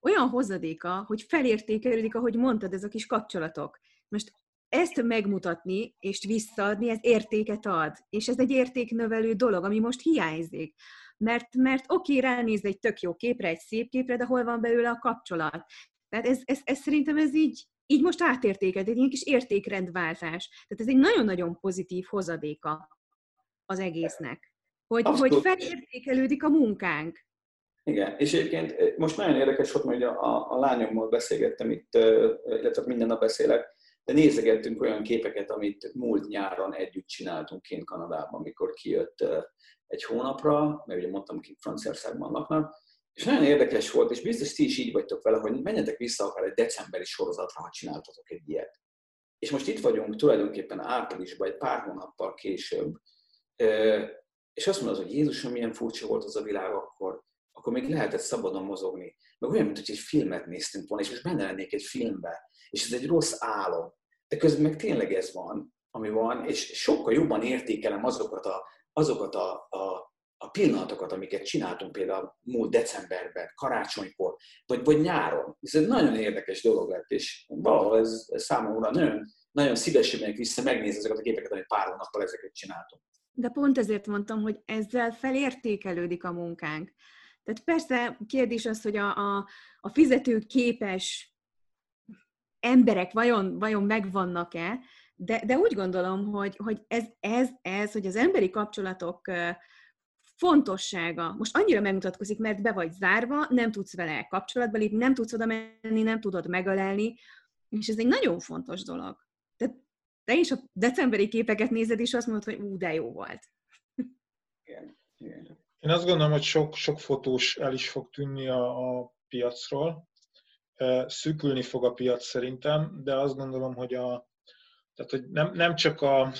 olyan hozadéka, hogy felértékelődik, ahogy mondtad, ez a kis kapcsolatok. Most ezt megmutatni és visszaadni, ez értéket ad. És ez egy értéknövelő dolog, ami most hiányzik. Mert, mert oké, ránéz egy tök jó képre, egy szép képre, de hol van belőle a kapcsolat? Tehát ez, ez, ez szerintem ez így, Így most átértéked, egy kis értékrendváltás. Tehát ez egy nagyon-nagyon pozitív hozadéka az egésznek, hogy, hogy felértékelődik a munkánk. Igen, és egyébként most nagyon érdekes volt, hogy a, a lányommal beszélgettem itt, illetve minden nap beszélek, de nézegettünk olyan képeket, amit múlt nyáron együtt csináltunk kint Kanadában, amikor kijött egy hónapra, mert ugye mondtam, akik Franciaországban laknak, és nagyon érdekes volt, és biztos ti is így vagytok vele, hogy menjetek vissza akár egy decemberi sorozatra, ha csináltatok egy ilyet. És most itt vagyunk tulajdonképpen áprilisban, egy pár hónappal később, és azt mondod, hogy Jézusom, milyen furcsa volt az a világ akkor, akkor még lehetett szabadon mozogni. Meg olyan, mint hogy egy filmet néztünk volna, és most benne lennék egy filmbe, és ez egy rossz álom. De közben meg tényleg ez van, ami van, és sokkal jobban értékelem azokat a, azokat a, a a pillanatokat, amiket csináltunk például múlt decemberben, karácsonykor, vagy, vagy nyáron. Ez egy nagyon érdekes dolog lett, és valahol ez, ez számomra nagyon, nagyon szívesen megyek vissza megnézni ezeket a képeket, amit pár hónappal ezeket csináltunk. De pont ezért mondtam, hogy ezzel felértékelődik a munkánk. Tehát persze kérdés az, hogy a, a, a fizetőképes emberek vajon, vajon megvannak-e, de, de úgy gondolom, hogy, hogy ez, ez, ez, hogy az emberi kapcsolatok fontossága most annyira megmutatkozik, mert be vagy zárva, nem tudsz vele kapcsolatba lépni, nem tudsz oda menni, nem tudod megölelni, és ez egy nagyon fontos dolog. Te, te is a decemberi képeket nézed, és azt mondod, hogy ú, de jó volt. Igen. Igen. Én azt gondolom, hogy sok, sok fotós el is fog tűnni a, a piacról. szűkülni fog a piac szerintem, de azt gondolom, hogy, a, tehát, hogy nem, nem csak a,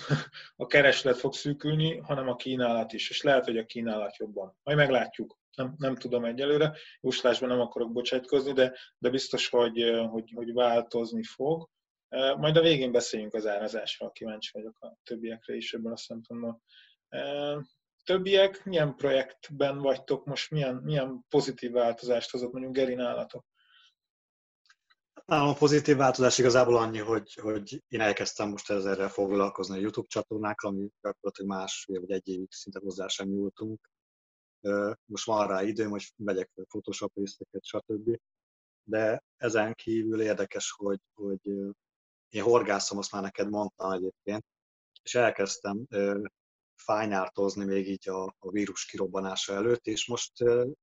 a kereslet fog szűkülni, hanem a kínálat is, és lehet, hogy a kínálat jobban. Majd meglátjuk, nem, nem tudom egyelőre, jóslásban nem akarok bocsájtkozni, de, de biztos, hogy, hogy, hogy változni fog. Majd a végén beszéljünk az árazásról, kíváncsi vagyok a többiekre is ebben a szempontból. Többiek, milyen projektben vagytok most, milyen, milyen pozitív változást hozott mondjuk Geri nálatok? A pozitív változás igazából annyi, hogy, hogy én elkezdtem most ezzel foglalkozni a YouTube csatornákkal, ami gyakorlatilag másfél vagy egy évig szinte hozzá sem nyúltunk. Most van rá időm, hogy megyek Photoshop részeket, stb. De ezen kívül érdekes, hogy, hogy én horgászom, azt már neked mondtam egyébként, és elkezdtem fájnártozni még így a, a vírus kirobbanása előtt, és most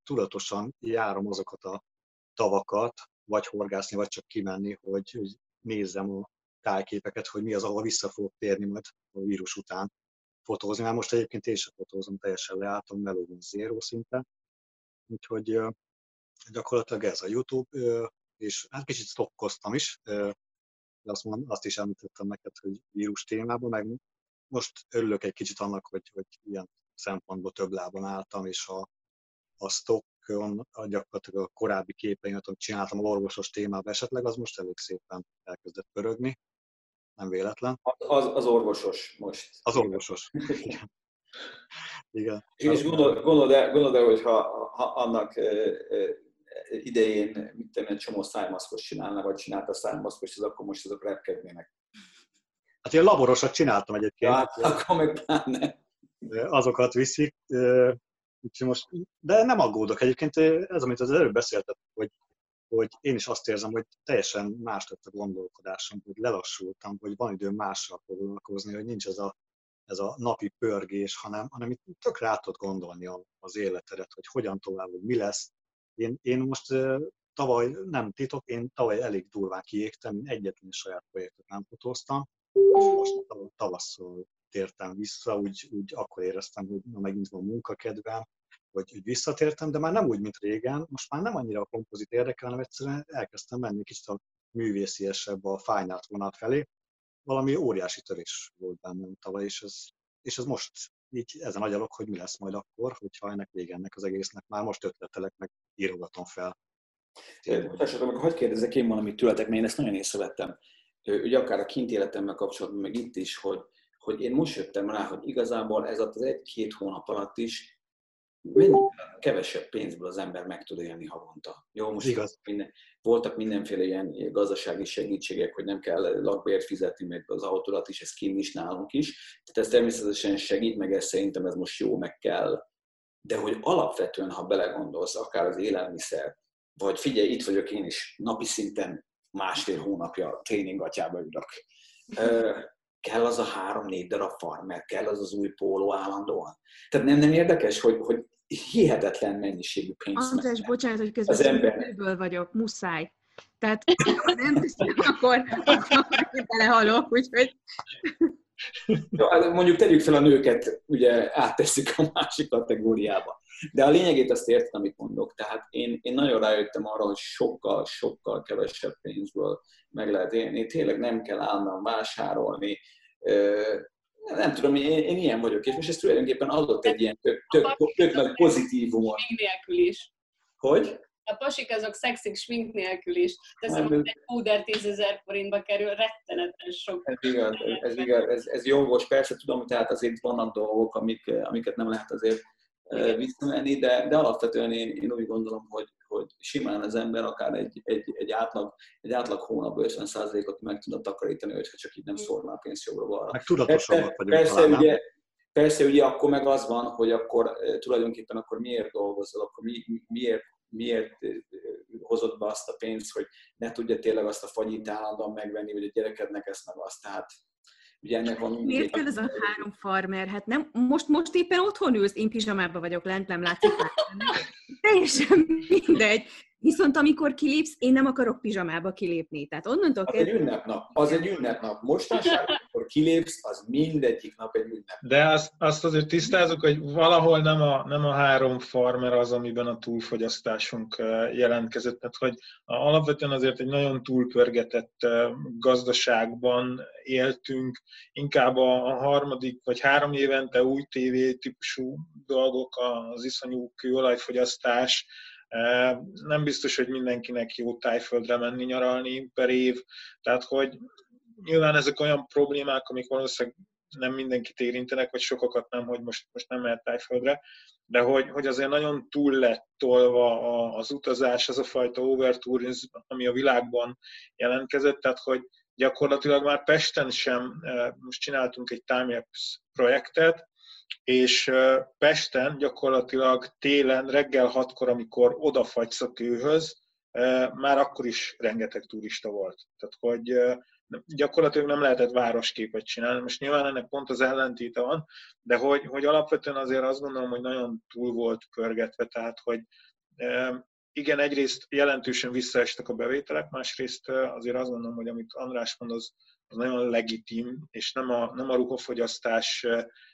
tudatosan járom azokat a tavakat, vagy horgászni, vagy csak kimenni, hogy, hogy nézzem a tájképeket, hogy mi az, ahova vissza fogok térni majd a vírus után fotózni. Már most egyébként én sem fotózom, teljesen leálltam, melóban zéró szinten. Úgyhogy gyakorlatilag ez a YouTube, és hát kicsit stopkoztam is, azt, mondom, azt is említettem neked, hogy vírus témában, meg most örülök egy kicsit annak, hogy, hogy ilyen szempontból több lábon álltam, és a, a stock gyakorlatilag a korábbi képeimet, amit csináltam orvosos témában esetleg, az most elég szépen elkezdett pörögni. Nem véletlen. Az, az orvosos most. Az orvosos. Igen. Igen. És gondolod, gondolod, el, gondolod el, hogy ha, ha annak ö, ö, idején mit tenni, egy csomó szájmaszkot csinálna, vagy csinálta szájmaszkot, az akkor most azok repkednének. Hát én laborosat csináltam egyébként. Hát akkor meg pláne. Azokat viszik. Ö, Most, de nem aggódok egyébként, ez amit az előbb beszéltem, hogy, hogy én is azt érzem, hogy teljesen más lett a gondolkodásom, hogy lelassultam, hogy van időm mással foglalkozni, hogy nincs ez a, ez a napi pörgés, hanem, hanem itt tök rá tudod gondolni az életedet, hogy hogyan tovább, hogy mi lesz. Én, én most tavaly, nem titok, én tavaly elég durván kiégtem, egyetlen saját projektet nem fotóztam, és most tavasszal tértem vissza, úgy, úgy akkor éreztem, hogy na, megint van munkakedvem, vagy úgy visszatértem, de már nem úgy, mint régen, most már nem annyira a kompozit érdekel, hanem egyszerűen elkezdtem menni kicsit a művésziesebb, a fine art vonal felé. Valami óriási törés volt bennem tavaly, és ez, és ez most így ezen agyalok, hogy mi lesz majd akkor, hogyha ennek vége ennek az egésznek, már most ötletelek, meg írogatom fel. Társadalom, akkor hadd kérdezzek én valamit tőletek, mert én ezt nagyon észrevettem. Ugye akár a kint életemmel kapcsolatban, meg itt is, hogy hogy én most jöttem rá, hogy igazából ez az egy-két hónap alatt is mennyivel kevesebb pénzből az ember meg tud élni havonta. Jó, most igaz. Minden, voltak mindenféle ilyen gazdasági segítségek, hogy nem kell lakbért fizetni, mert az autódat is, ez kint is, nálunk is. Tehát ez természetesen segít, meg ez szerintem ez most jó, meg kell. De hogy alapvetően, ha belegondolsz, akár az élelmiszer, vagy figyelj, itt vagyok én is, napi szinten másfél hónapja tréning atyába ülök. Kell az a három-négy darab farmer, kell az az új póló állandóan. Tehát nem, nem érdekes, hogy, hogy hihetetlen mennyiségű pénz. András, bocsánat, hogy közben műből vagyok, muszáj. Tehát ha nem teszem, akkor, akkor belehalok, úgyhogy... Ja, mondjuk tegyük fel a nőket, ugye átteszik a másik kategóriába. De a lényegét azt értem, amit mondok. Tehát én, én nagyon rájöttem arra, hogy sokkal, sokkal kevesebb pénzből meg lehet élni. Tényleg nem kell állnom vásárolni. Nem tudom, én, én ilyen vagyok. És most ez tulajdonképpen adott egy ilyen tök, tök, tök nagy pozitívumot. Smink nélkül is. Hogy? A pasik azok szexik smink nélkül is. Teszem, hogy egy púder tízezer forintba kerül, rettenetesen sok. Ez igaz, ez, igaz, ez, ez jogos. Persze tudom, tehát azért vannak dolgok, amik, amiket nem lehet azért visszamenni, de, de alapvetően én, én úgy gondolom, hogy, hogy simán az ember akár egy, egy, egy, átlag, egy átlag hónapban ötven százalékot meg tudna takarítani, hogyha csak így nem szórná a pénzt jobbra-balra. Meg tudatosabbak vagyunk. Persze, ugye, persze ugye akkor meg az van, hogy akkor tulajdonképpen akkor miért dolgozol, akkor mi, miért, miért hozott be azt a pénzt, hogy ne tudja tényleg azt a fagyit állandóan megvenni, hogy a gyerekednek ezt meg azt. Tehát, van, miért kell ez a három farmer? Hát nem, most, most éppen otthon ülsz, én pizsamában vagyok lent, nem látszik. Teljesen mindegy. Viszont amikor kilépsz, én nem akarok pizsamába kilépni. Tehát onnantól az kell... egy ünnepnap, az egy ünnepnap. Most vásárolj, kilépsz, az mindegyik nap egy ünnep. De azt, azt azért tisztázunk, hogy valahol nem a, nem a három farmer az, amiben a túlfogyasztásunk jelentkezett. Tehát, hogy alapvetően azért egy nagyon túlpörgetett gazdaságban éltünk, inkább a harmadik vagy három évente új tévé típusú dolgok, az iszonyú kőolajfogyasztás. Nem biztos, hogy mindenkinek jó tájföldre menni nyaralni per év. Tehát, hogy nyilván ezek olyan problémák, amik valószínűleg nem mindenkit érintenek, vagy sokakat nem, hogy most, most nem mehet tájföldre, de hogy, hogy azért nagyon túl lett tolva az utazás, az a fajta overtourism, ami a világban jelentkezett, tehát hogy gyakorlatilag már Pesten sem, most csináltunk egy timelapse projektet, és Pesten gyakorlatilag télen reggel hatkor, amikor odafagysz a kőhöz, már akkor is rengeteg turista volt. Tehát, hogy gyakorlatilag nem lehetett városképet csinálni. Most nyilván ennek pont az ellentéte van, de hogy, hogy alapvetően azért azt gondolom, hogy nagyon túl volt pörgetve, tehát, hogy igen, egyrészt jelentősen visszaestek a bevételek, másrészt azért azt gondolom, hogy amit András mond, az, az nagyon legitim, és nem a, nem a ruhafogyasztás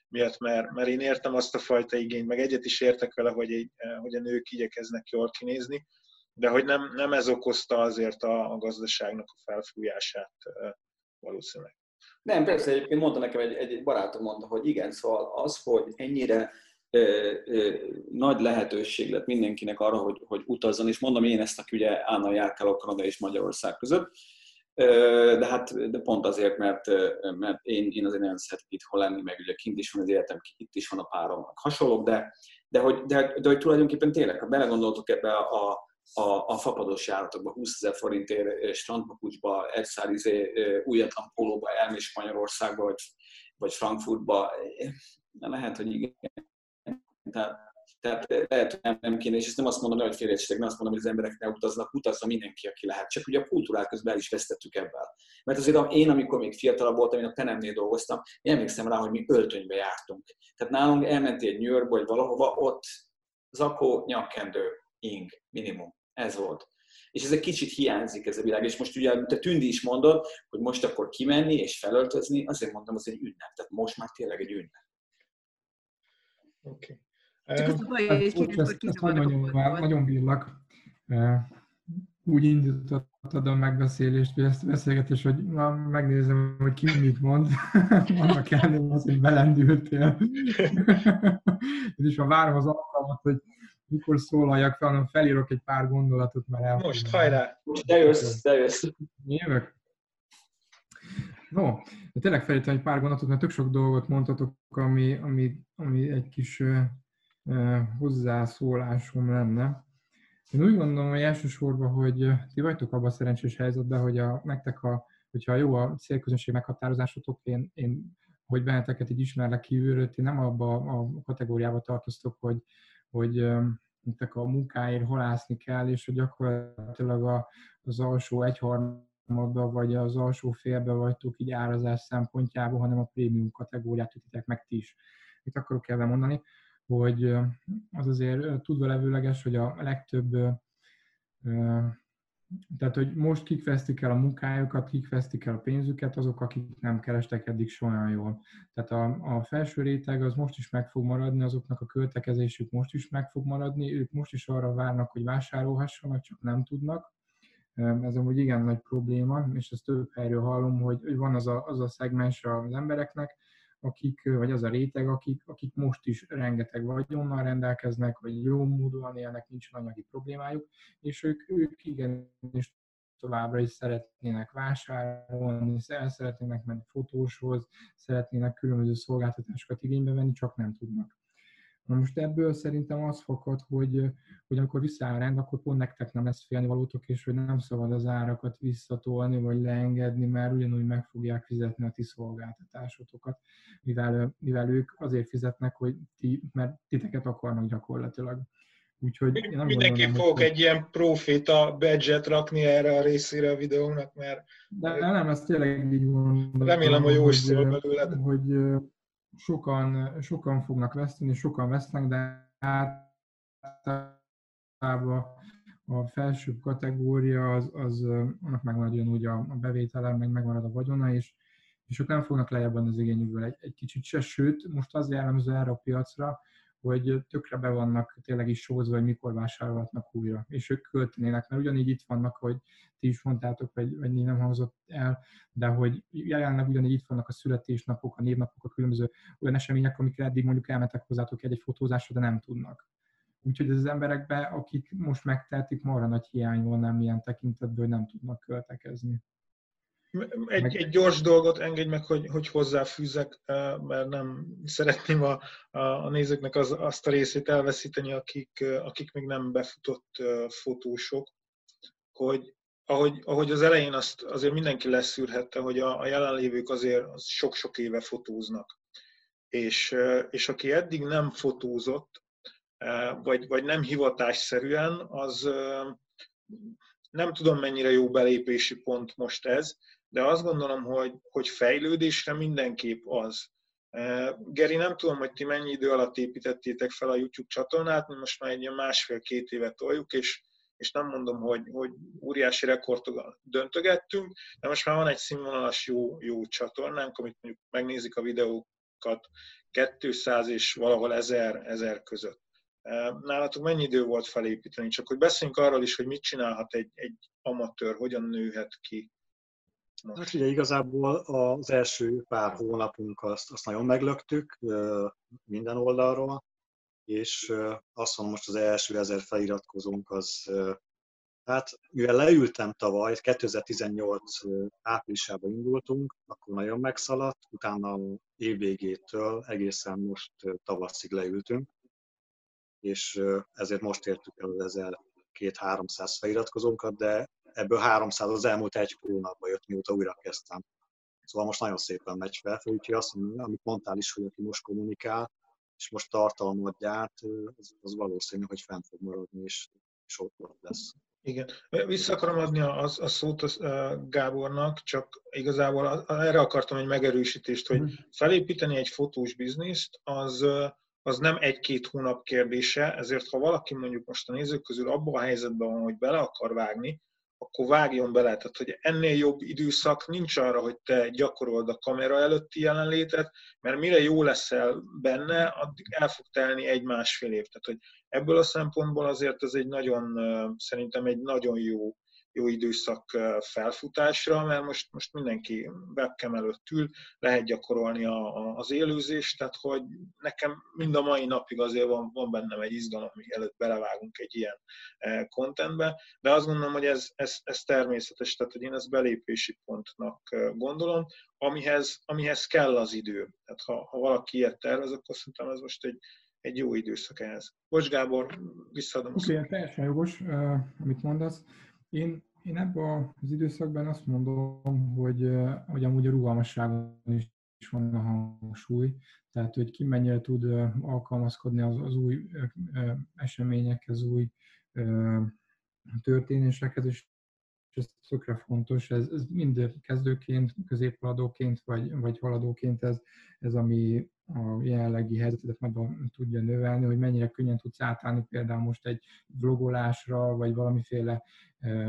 miatt, mert, mert én értem azt a fajta igényt, meg egyet is értek vele, hogy, egy, hogy a nők igyekeznek jól kinézni, de hogy nem, nem ez okozta azért a, a gazdaságnak a felfújását valószínűleg. Nem, persze, egyébként mondta nekem, egy, egy barátom mondta, hogy igen, szóval az, hogy ennyire ö, ö, nagy lehetőség lett mindenkinek arra, hogy, hogy utazzon, és mondom én ezt, aki ugye állandóan járkálok Kanada és Magyarország között, de hát de pont azért, mert, mert én, én azért nagyon szeretek itthon lenni, meg ugye kint is van az életem, itt is van a páromnak hasonlók, de, de, hogy, de, de hogy tulajdonképpen tényleg, ha belegondoltok ebbe a, a, a fapados járatokba, húszezer forintért strandpapucsba, egyszár izé, újatlan pólóba elmés Magyarországba, vagy, vagy Frankfurtba, lehet, hogy igen. Tehát, Tehát lehet, hogy nem, nem kéne, és ezt nem azt mondom, hogy félértsetek, nem azt mondom, hogy az emberek ne utaznak, utazza mindenki, aki lehet. Csak ugye a kultúrát közben el is vesztettük ebben. Mert azért én, amikor még fiatalabb voltam, én a Penemnél dolgoztam, én emlékszem rá, hogy mi öltönybe jártunk. Tehát nálunk elmentél New Yorkba, vagy valahova, ott zakó, nyakkendő, ing, minimum. Ez volt. És ez egy kicsit hiányzik ez a világ, és most ugye, mint a Tündi is mondod, hogy most akkor kimenni és felöltözni, azért mondtam, az egy ünnep. Tehát most már tényleg egy ünnep. Okay. Csak az a baj, hát, és mindenkor kizavarok. Nagyon bírlak. Úgy indítottad a megbeszélést, vagy ezt a beszélgetést, hogy megnézem, hogy ki mit mond. Annak ellenére az, hogy belendültél. Én is már várom az alkalmat, hogy mikor szólaljak fel, hanem felírok egy pár gondolatot már el. Most, hajrá! De jössz, de jössz. Jövök? No, de tényleg felírtam egy pár gondolatot, mert tök sok dolgot mondtatok, ami, ami, ami egy kis uh, hozzászólásom lenne. Én úgy gondolom, hogy elsősorban, hogy ti vagytok abban a szerencsés helyzetben, hogy a, nektek, a, hogyha jó a célközönség meghatározásotok, én, én hogy benneteket így ismerlek kívülről, ti nem abba a kategóriába tartoztok, hogy, hogy um, nektek a munkáért halászni kell, és hogy gyakorlatilag a, az alsó egyharmad vagy az alsó félbe vagytok így árazás szempontjából, hanem a prémium kategóriát tetitek meg ti is. Itt akarok kell mondani, hogy az azért tudva levőleges, hogy a legtöbb, tehát hogy most kik vesztik el a munkájukat, kik vesztik el a pénzüket, azok, akik nem kerestek eddig olyan jól. Tehát a, a felső réteg az most is meg fog maradni, azoknak a költekezésük most is meg fog maradni, ők most is arra várnak, hogy vásárolhassanak, csak nem tudnak. Ez amúgy igen nagy probléma, és ezt több helyről hallom, hogy van az a, az a szegmens az embereknek, akik, vagy az a réteg, akik, akik most is rengeteg vagyonnal rendelkeznek, vagy jó módon élnek, nincs anyagi problémájuk, és ők, ők igenis továbbra is szeretnének vásárolni, el szeretnének menni fotóshoz, szeretnének különböző szolgáltatásokat igénybe venni, csak nem tudnak. Na most ebből szerintem az fakad, hogy, hogy amikor visszaáll rend, akkor pont nektek nem lesz félnivalótok, és hogy nem szabad az árakat visszatolni, vagy leengedni, mert ugyanúgy meg fogják fizetni a ti szolgáltatásotokat, mivel, mivel ők azért fizetnek, hogy ti, mert titeket akarnak gyakorlatilag. Úgyhogy én nem mindenképp fogok egy ilyen profita badge-et rakni erre a részére a videónak, mert... De nem, ezt tényleg így gondolom. Remélem, hogy jó is szól belőled. Hogy, Sokan, sokan fognak veszteni, sokan vesznek, de általában a felsőbb kategória, az, az annak megmarad ugyanúgy a bevétele, meg megmarad a vagyona, és, és ők nem fognak lejjebben az igényükből egy, egy kicsit se, sőt, most az jellemző erre a piacra, hogy tökre be vannak tényleg is sózva, hogy mikor vásárolhatnak újra, és ők költenének, mert ugyanígy itt vannak, hogy ti is mondtátok, vagy, vagy nem hangzott el, de hogy jelenleg ugyanígy itt vannak a születésnapok, a névnapok, a különböző olyan események, amikre eddig mondjuk elmentek hozzátok egy-egy fotózásra, de nem tudnak. Úgyhogy az emberekben, akik most megtehetik, marha nagy hiány van, nem ilyen tekintetből, nem tudnak költekezni. Egy, meg... egy gyors dolgot engedj meg, hogy, hogy hozzáfűzzek, mert nem szeretném a, a nézőknek az, azt a részét elveszíteni, akik, akik még nem befutott fotósok, hogy ahogy, ahogy az elején azt azért mindenki leszűrhette, hogy a, a jelenlévők azért az sok-sok éve fotóznak. És, és aki eddig nem fotózott, vagy, vagy nem hivatásszerűen, az nem tudom mennyire jó belépési pont most ez, de azt gondolom, hogy, hogy fejlődésre mindenképp az. Geri, nem tudom, hogy ti mennyi idő alatt építettétek fel a YouTube csatornát, most már egy ilyen másfél-két évet toljuk, és, és nem mondom, hogy, hogy óriási rekordot döntögettünk, de most már van egy színvonalas jó, jó csatornánk, amit mondjuk megnézik a videókat kétszáz és valahol ezer között. Nálatok mennyi idő volt felépíteni? Csak hogy beszéljünk arról is, hogy mit csinálhat egy, egy amatőr, hogyan nőhet ki. Most. Hát ugye igazából az első pár hónapunk azt, azt nagyon meglöktük minden oldalról, és azt mondom, most az első ezer feliratkozónk az, hát mivel leültem tavaly, kétezer-tizennyolc áprilisában indultunk, akkor nagyon megszaladt, utána évvégétől egészen most tavaszig leültünk, és ezért most értük el az ezerkétszáz-háromszáz feliratkozónkat, de ebből háromszáz az elmúlt egy hónapban jött, mióta újra kezdtem. Szóval most nagyon szépen megy fel, úgyhogy azt mondom, amit mondtál is, hogy aki most kommunikál, és most tartalmat gyárt, az, az valószínű, hogy fenn fog maradni, és, és ott lesz. Igen. Vissza akarom adni a, a szót a Gábornak, csak igazából erre akartam egy megerősítést, hogy felépíteni egy fotós bizniszt, az... az nem egy-két hónap kérdése, ezért ha valaki mondjuk most a nézők közül abban a helyzetben van, hogy bele akar vágni, akkor vágjon bele. Tehát, hogy ennél jobb időszak nincs arra, hogy te gyakorold a kamera előtti jelenlétet, mert mire jó leszel benne, addig el fog telni egy-másfél év. Tehát, hogy ebből a szempontból azért ez egy nagyon, szerintem egy nagyon jó, jó időszak felfutásra, mert most, most mindenki webcam előtt ül, lehet gyakorolni a, a, az élőzést, tehát hogy nekem mind a mai napig azért van, van bennem egy izgalom, mielőtt belevágunk egy ilyen contentbe, de azt gondolom, hogy ez, ez, ez természetes, tehát hogy én ezt belépési pontnak gondolom, amihez, amihez kell az idő. Tehát ha, ha valaki ilyet tervez, akkor szerintem ez most egy egy jó időszak ehhez. Bocs Gábor, visszaadom. Okay, teljesen jogos, uh, amit mondasz. Én, én ebben az időszakban azt mondom, hogy, hogy amúgy a rugalmasságon is van a hangsúly, tehát hogy ki mennyire tud alkalmazkodni az, az új eseményekhez, új történésekhez, és ez tökre fontos, ez, ez mind kezdőként, középhaladóként, vagy, vagy haladóként ez, ez ami a jelenlegi helyzetet magam tudja növelni, hogy mennyire könnyen tudsz átállni például most egy vlogolásra, vagy valamiféle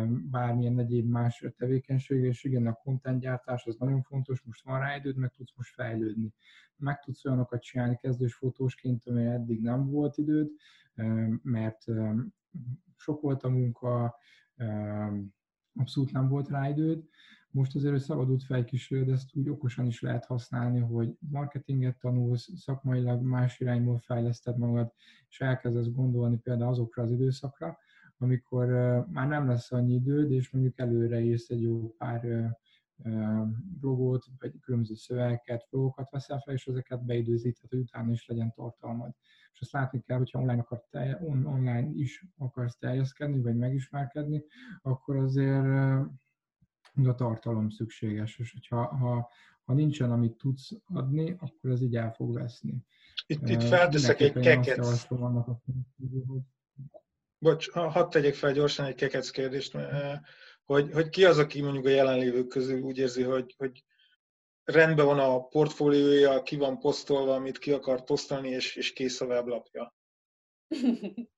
bármilyen egyéb más tevékenység, és igen, a kontentgyártás az nagyon fontos, most van rá időd, meg tudsz most fejlődni. Meg tudsz olyanokat csinálni kezdős fotósként, amely eddig nem volt időd, mert sok volt a munka, abszolút nem volt rá időd. Most azért, hogy szabadult fel egy kis időd, ezt úgy okosan is lehet használni, hogy marketinget tanulsz, szakmailag más irányból fejleszted magad, és elkezdesz gondolni például azokra az időszakra, amikor már nem lesz annyi időd, és mondjuk előre írsz egy jó pár blogot, vagy különböző szövegeket, blogokat veszel fel, és ezeket beidőzíted, hogy utána is legyen tartalmad. És azt látni kell, hogyha online, akar telj, on, online is akarsz terjeszkedni, vagy megismerkedni, akkor azért a tartalom szükséges, és hogyha, ha, ha nincsen, amit tudsz adni, akkor ez így el fog veszni. Itt, itt felteszek egy kekec. Bocs, hadd tegyek fel gyorsan egy kekec kérdést, hogy, hogy ki az, aki mondjuk a jelenlévők közül úgy érzi, hogy, hogy rendben van a portfóliója, ki van posztolva, amit ki akar posztolni, és, és kész a weblapja.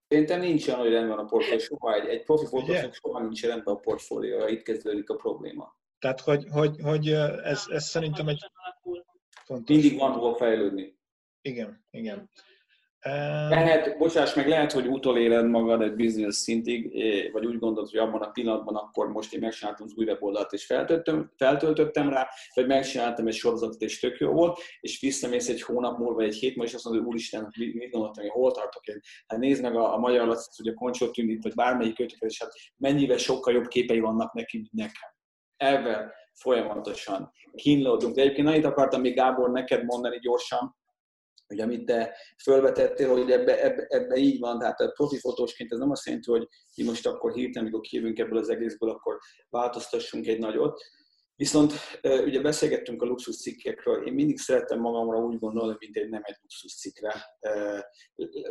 Szerintem nincs olyan, hogy rendben van a portfólió, soha egy, egy profi fotósnak soha nincs rendben a portfóliója, itt kezdődik a probléma. Tehát, hogy, hogy, hogy ez, ez szerintem egy fontos. Mindig van hova fejlődni. Igen, igen. Lehet, bocsáss meg, lehet, hogy utoléled magad egy bizonyos szintig, vagy úgy gondolod, hogy abban a pillanatban akkor most én megcsináltam az új weboldalt és feltöltöttem rá, vagy megcsináltam egy sorozatot és tök jó volt, és visszamész egy hónap múlva, egy hét múlva, és azt mondod, hogy úristen, mit gondoltam, hogy hol tartok én. Hát nézd meg a, a Magyar Lászlót, hogy a Koncsol Tündét, vagy bármelyik őtöket, és hát mennyivel sokkal jobb képei vannak neki, mint nekem. Ebben folyamatosan kínlódunk. De egyébként annyit akartam még, Gábor, neked mondani gyorsan, hogy amit te fölvetettél, hogy ebbe, ebbe, ebbe így van, tehát a profi fotósként ez nem azt jelenti, hogy mi most akkor hirtelen, amikor kijövünk ebből az egészből, akkor változtassunk egy nagyot. Viszont ugye beszélgettünk a luxus cikkekről, én mindig szerettem magamra úgy gondolni, mint egy nem egy luxus cikkre.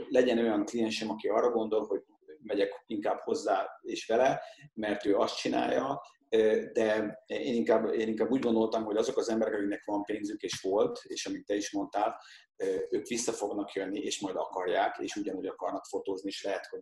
Legyen olyan kliensem, aki arra gondol, hogy megyek inkább hozzá és vele, mert ő azt csinálja, de én inkább, én inkább úgy gondoltam, hogy azok az emberek, akiknek van pénzük és volt, és amit te is mondtál, ők vissza fognak jönni, és majd akarják, és ugyanúgy akarnak fotózni, és lehet, hogy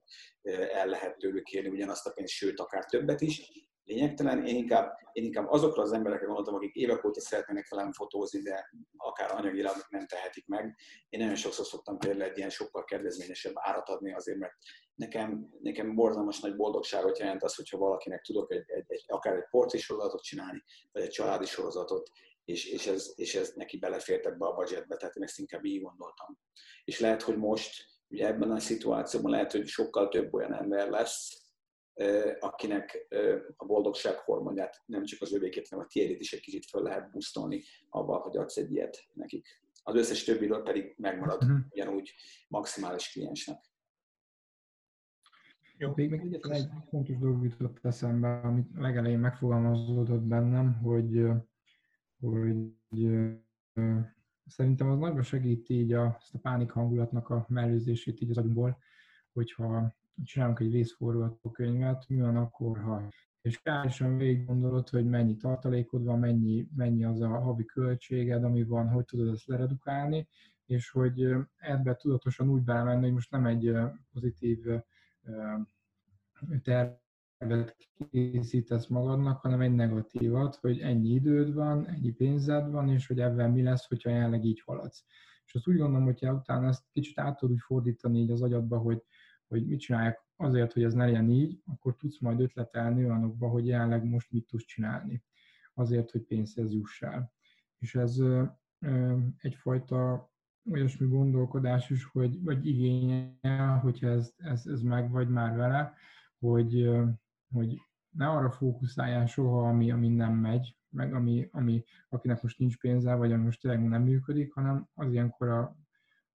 el lehet tőlük kérni ugyanazt a pénzt, sőt, akár többet is. Lényegtelen, én inkább, én inkább azokra az emberekre gondoltam, akik évek óta szeretnének velem fotózni, de akár anyagilag nem tehetik meg. Én nagyon sokszor szoktam például egy ilyen sokkal kedvezményesebb árat adni azért, mert nekem, nekem borzalmas nagy boldogságot jelent az, hogyha valakinek tudok egy, egy, egy, akár egy portré sorozatot csinálni, vagy egy családi sorozatot, és, és, ez, és ez neki belefért ebbe a budgetbe, tehát én ezt inkább így gondoltam. És lehet, hogy most ugye ebben a szituációban lehet, hogy sokkal több olyan ember lesz, akinek a boldogság hormonját nem csak az övékét, hanem a tiédét is egy kicsit föl lehet busztolni avval, hogy adsz egy ilyet nekik. Az összes többiről pedig megmarad ugyanúgy maximális kliensnek. Jó. Még, még egyetlen egy fontos dolog jutott eszembe, amit legelején megfogalmazódott bennem, hogy, hogy szerintem az nagyban segít így a, ezt a pánik hangulatnak a mellőzését így az agyból, hogyha csinálunk egy vészforgatókönyvet, mi van akkor, ha... És reálisan végig gondolod, hogy mennyi tartalékod van, mennyi, mennyi az a havi költséged, ami van, hogy tudod ezt leredukálni, és hogy ebbe tudatosan úgy belemenni, hogy most nem egy pozitív tervet készítesz magadnak, hanem egy negatívat, hogy ennyi időd van, ennyi pénzed van, és hogy ebben mi lesz, hogyha jelenleg így haladsz. És azt úgy gondolom, hogyha utána ezt kicsit át tudod úgy fordítani így az agyadba, hogy hogy mit csinálják azért, hogy ez ne legyen így, akkor tudsz majd ötletelni olyanokba, hogy jelenleg most mit tudsz csinálni. Azért, hogy pénzhez jussál. És ez egyfajta olyasmi gondolkodás is, hogy, vagy igényel, hogyha ez, ez, ez meg vagy már vele, hogy, hogy ne arra fókuszáljál soha, ami, ami nem megy, meg ami, ami, akinek most nincs pénze, vagy ami most tényleg nem működik, hanem az ilyenkor a,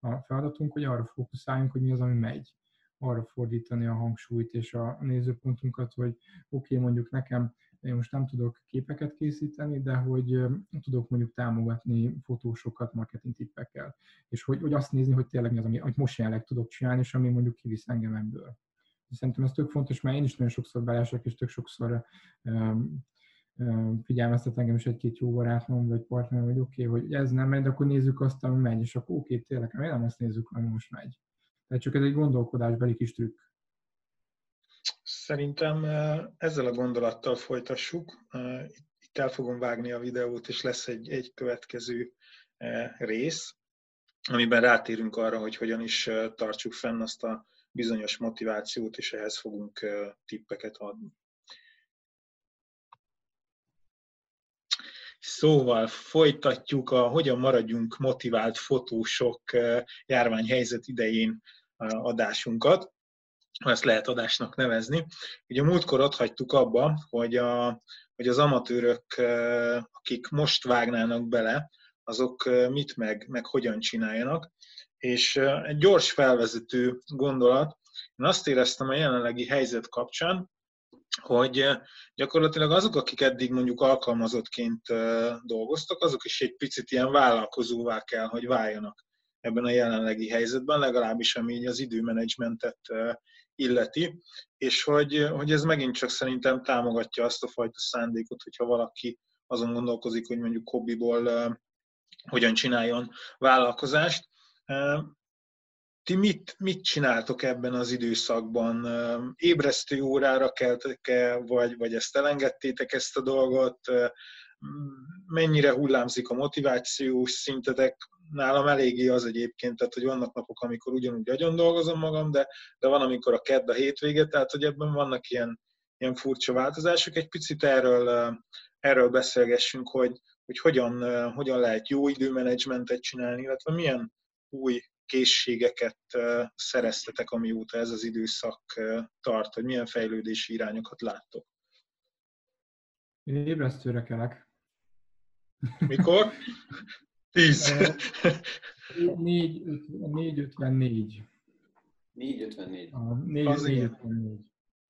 a feladatunk, hogy arra fókuszáljunk, hogy mi az, ami megy. Arra fordítani a hangsúlyt és a nézőpontunkat, hogy oké, okay, mondjuk nekem, én most nem tudok képeket készíteni, de hogy tudok mondjuk támogatni fotósokat marketing tippekkel. És hogy, hogy azt nézni, hogy tényleg mi az, amit most jelenleg tudok csinálni, és ami mondjuk kivisz engem ebből. Szerintem ez tök fontos, mert én is nagyon sokszor belesek, és tök sokszor um, um, figyelmeztet engem is egy-két jó barátnom, vagy partner, hogy oké, okay, hogy ez nem megy, de akkor nézzük azt, ami megy, és akkor oké, okay, tényleg, miért nem azt nézzük, ami most megy. Tehát csak ez egy gondolkodásbeli kis trükk. Szerintem ezzel a gondolattal folytassuk. Itt el fogom vágni a videót, és lesz egy, egy következő rész, amiben rátérünk arra, hogy hogyan is tartsuk fenn azt a bizonyos motivációt, és ehhez fogunk tippeket adni. Szóval folytatjuk a Hogyan maradjunk motivált fotósok járványhelyzet idején adásunkat, ezt lehet adásnak nevezni. Ugye múltkor ott hagytuk abba, hogy, a, hogy az amatőrök, akik most vágnának bele, azok mit meg, meg hogyan csináljanak. És egy gyors felvezető gondolat, én azt éreztem a jelenlegi helyzet kapcsán, hogy gyakorlatilag azok, akik eddig mondjuk alkalmazottként dolgoztak, azok is egy picit ilyen vállalkozóvá kell, hogy váljanak ebben a jelenlegi helyzetben, legalábbis ami így az időmenedzsmentet illeti, és hogy, hogy ez megint csak szerintem támogatja azt a fajta szándékot, hogyha valaki azon gondolkozik, hogy mondjuk hobbiból hogyan csináljon vállalkozást. ti mit, mit csináltok ebben az időszakban? Ébresztő órára keltek-e, vagy, vagy ezt elengedtétek ezt a dolgot? Mennyire hullámzik a motivációs szintetek? Nálam eléggé az egyébként, tehát hogy vannak napok, amikor ugyanúgy agyon dolgozom magam, de, de van, amikor a kedd a hétvége, tehát hogy ebben vannak ilyen, ilyen furcsa változások. Egy picit erről, erről beszélgessünk, hogy, hogy hogyan, hogyan lehet jó időmenedzsmentet csinálni, illetve milyen új készségeket szereztetek, amióta ez az időszak tart, hogy milyen fejlődési irányokat láttok. Én ébresztőre kelek. Mikor? Tíz. négy ötvennégy. négy ötvennégy. négy ötvennégy.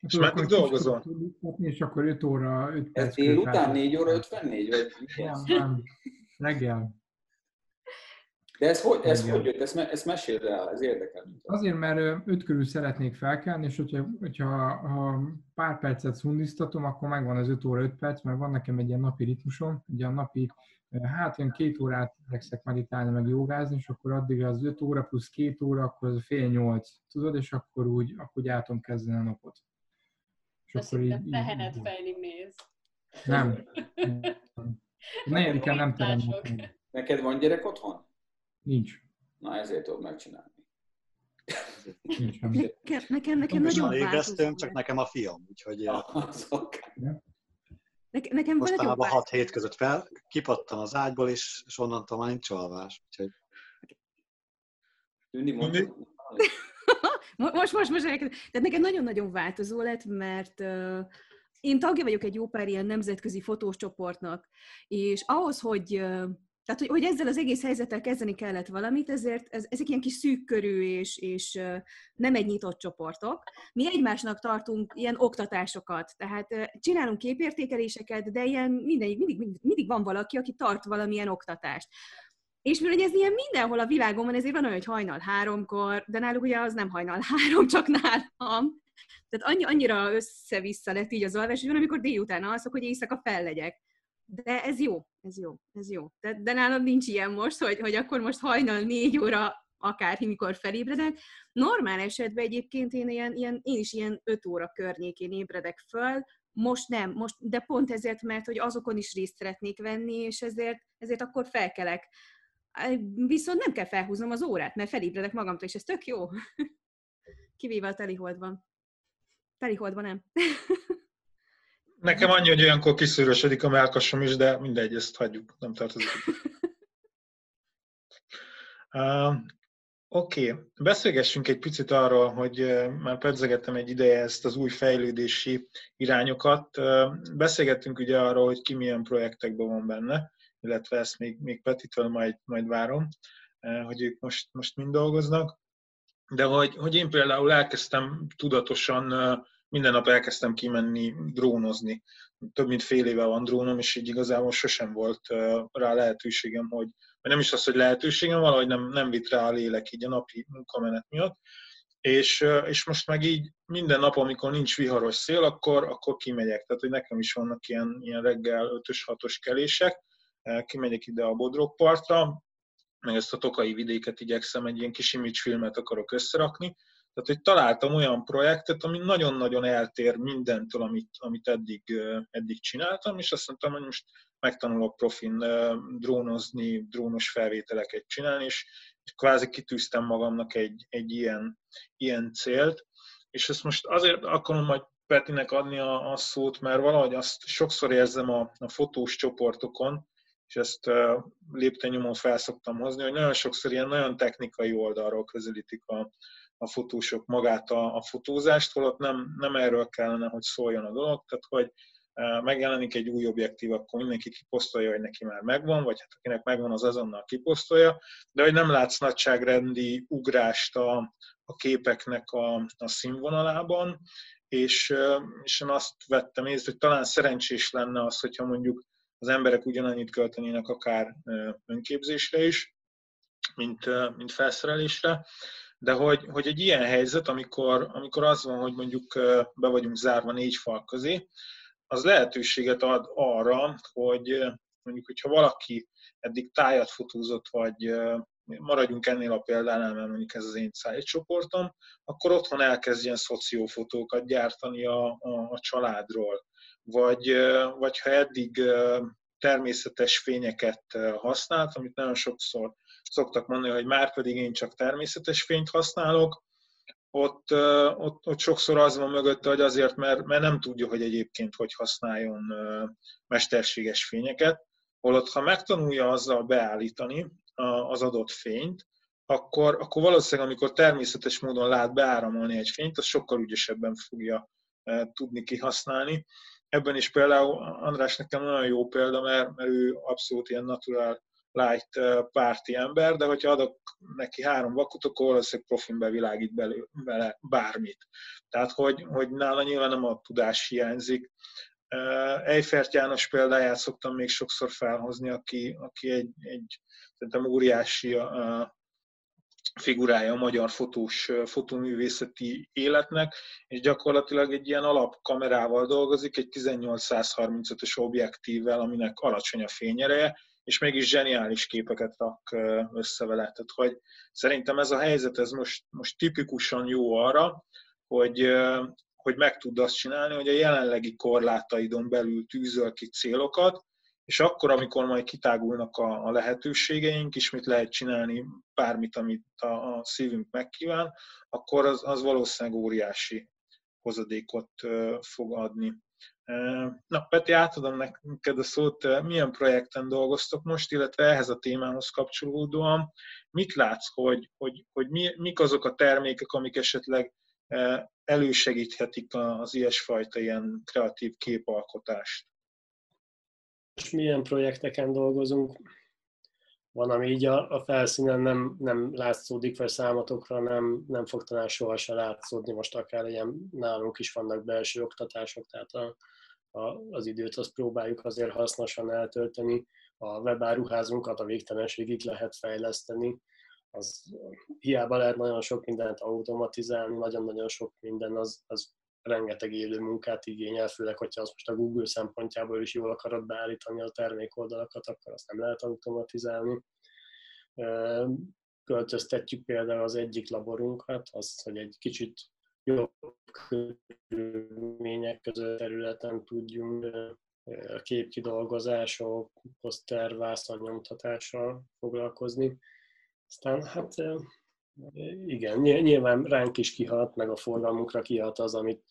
És már még dolgozol? És akkor öt óra öt Ez délután négy óra ötvennégy? Vagy? Nem, nem. Reggel. De ez hogy, ez hogy jött? Ezt, me, ezt meséld el, ez érdekel. Azért, mert öt körül szeretnék felkelni, és hogyha, hogyha ha pár percet szundiztatom, akkor megvan az öt óra öt perc, mert van nekem egy ilyen napi ritmusom, ugye a napi, hát olyan két órát fekszek meditálni, meg jogázni, és akkor addig az öt óra plusz két óra, akkor az fél nyolc, tudod, és akkor úgy, akkor úgy átom kezdeni a napot. És azt akkor így... Tehenet fejni mész. Nem. Negyedikán nem terem. Neked van gyerek otthon? Nincs. Na ezért tudod megcsinálni. Nincs, nem. Nekem, nekem, nekem nagyon változó. Csak nekem a fiam, úgyhogy... Ah, nekem mostanában hat hét között fel, kipattam az ágyból, és, és onnantól már nincs alvás. Úgyhogy... Tündi, mondtad? Most, most, most. Tehát nekem nagyon-nagyon változó lett, mert... Uh, én tagja vagyok egy jó pár ilyen nemzetközi fotós csoportnak, és ahhoz, hogy... Uh, Tehát, hogy, hogy ezzel az egész helyzettel kezdeni kellett valamit, ezért ez, ezek ilyen kis szűkkörű és, és nem egy nyitott csoportok. Mi egymásnak tartunk ilyen oktatásokat, tehát csinálunk képértékeléseket, de ilyen mindegy, mindig, mindig, mindig van valaki, aki tart valamilyen oktatást. És mivel ez ilyen mindenhol a világon van, ezért van olyan, hogy hajnal háromkor, de náluk ugye az nem hajnal három, csak nálam. Tehát annyi, annyira össze-vissza lett így az alvás, hogy amikor délután alszok, hogy éjszaka fel legyek. De ez jó, ez jó, ez jó. De, de nálam nincs ilyen most, hogy, hogy akkor most hajnal négy óra, akár mikor felébredek. Normál esetben egyébként én, ilyen, ilyen, én is ilyen öt óra környékén ébredek föl, most nem, most, de pont ezért, mert hogy azokon is részt szeretnék venni, és ezért, ezért akkor felkelek. Viszont nem kell felhúznom az órát, mert felébredek magamtól, és ez tök jó. Kivéve a teliholdban. Teliholdban nem. Nekem annyi, hogy olyankor kiszűrösödik a mellkasom is, de mindegy, ezt hagyjuk, nem tartozik. Uh, Oké, okay. Beszélgessünk egy picit arról, hogy uh, már pedzegettem egy ideje ezt az új fejlődési irányokat. Uh, beszélgettünk ugye arról, hogy ki milyen projektekben van benne, illetve ezt még, még Petitől majd, majd várom, uh, hogy ők most, most mind dolgoznak. De hogy, hogy én például elkezdtem tudatosan... Uh, Minden nap elkezdtem kimenni drónozni. Több mint fél éve van drónom, és így igazából sosem volt rá lehetőségem, hogy, vagy nem is az, hogy lehetőségem, valahogy nem, nem vitt rá a lélek így a napi munkamenet miatt. És, és most meg így minden nap, amikor nincs viharos szél, akkor, akkor kimegyek. Tehát, hogy nekem is vannak ilyen, ilyen reggel ötös-hatos kelések. Kimegyek ide a Bodrogpartra, meg ezt a Tokaji vidéket igyekszem, egy ilyen kis image filmet akarok összerakni. Tehát, hogy találtam olyan projektet, ami nagyon-nagyon eltér mindentől, amit, amit eddig, eddig csináltam, és azt mondtam, hogy most megtanulok profin drónozni, drónos felvételeket csinálni, és kvázi kitűztem magamnak egy, egy ilyen, ilyen célt. És ezt most azért akarom majd Petinek adni a, a szót, mert valahogy azt sokszor érzem a, a fotós csoportokon, és ezt lépten nyomon felszoktam hozni, hogy nagyon sokszor ilyen nagyon technikai oldalról közelítik a a fotósok magát a, a fotózást, holott nem, nem erről kellene, hogy szóljon a dolog, tehát hogy megjelenik egy új objektív, akkor mindenki kiposztolja, hogy neki már megvan, vagy hát akinek megvan, az azonnal kiposztolja, de hogy nem látsz nagyságrendi ugrást a, a képeknek a, a színvonalában, és, és én azt vettem észre, hogy talán szerencsés lenne az, hogyha mondjuk az emberek ugyanannyit költenének akár önképzésre is, mint, mint felszerelésre, de hogy, hogy egy ilyen helyzet, amikor, amikor az van, hogy mondjuk be vagyunk zárva négy fal közé, az lehetőséget ad arra, hogy mondjuk, hogyha valaki eddig tájat fotózott, vagy, maradjunk ennél a példánál, mert mondjuk ez az én csoportom, akkor otthon elkezd ilyen szociófotókat gyártani a, a, a családról. Vagy, vagy ha eddig természetes fényeket használt, amit nagyon sokszor szoktak mondani, hogy már pedig én csak természetes fényt használok, ott, ott, ott sokszor az van mögötte, hogy azért, mert, mert nem tudja, hogy egyébként hogy használjon mesterséges fényeket, holott ha megtanulja azzal beállítani az adott fényt, akkor, akkor valószínűleg, amikor természetes módon lát beáramolni egy fényt, az sokkal ügyesebben fogja tudni kihasználni. Ebben is például András nekem nagyon jó példa, mert, mert ő abszolút ilyen natural light párti ember, de hogyha adok neki három vakut, akkor valószínűleg profin bevilágít belő, bele bármit. Tehát, hogy, hogy nála nyilván nem a tudás hiányzik. Eifert János példáját szoktam még sokszor felhozni, aki, aki egy, egy szerintem óriási figurája a magyar fotós, fotóművészeti életnek, és gyakorlatilag egy ilyen alapkamerával dolgozik, egy tizennyolc harmincötös objektívvel, aminek alacsony a fényereje, és mégis zseniális képeket rak össze vele. Tehát, hogy szerintem ez a helyzet ez most, most tipikusan jó arra, hogy, hogy meg tud azt csinálni, hogy a jelenlegi korlátaidon belül tűzöl ki célokat, és akkor, amikor majd kitágulnak a, a lehetőségeink, és mit lehet csinálni, bármit, amit a, a szívünk megkíván, akkor az, az valószínűleg óriási hozadékot fog adni. Na, Peti, átadom neked a szót, milyen projekten dolgoztok most, illetve ehhez a témához kapcsolódóan. Mit látsz, hogy, hogy, hogy mi, mik azok a termékek, amik esetleg elősegíthetik az ilyesfajta ilyen kreatív képalkotást? És milyen projekteken dolgozunk? Van, ami így a, a felszínen nem, nem látszódik, vagy számotokra nem, nem fog talán sohasem látszódni, most akár ilyen nálunk is vannak belső oktatások, tehát a, a, az időt azt próbáljuk azért hasznosan eltölteni, a webáruházunkat a végtelenségig lehet fejleszteni, az hiába lehet nagyon sok mindent automatizálni, nagyon-nagyon sok minden az, az rengeteg élő munkát igényel, főleg, hogyha azt most a Google szempontjából is jól akarod beállítani a termékoldalakat, akkor azt nem lehet automatizálni. Költöztetjük például az egyik laborunkat, azt, hogy egy kicsit jobb körülmények között területen tudjunk a képkidolgozások, posztervászon nyomtatással foglalkozni. Aztán hát... igen, nyilván ránk is kihat, meg a forgalmunkra kihat az, amit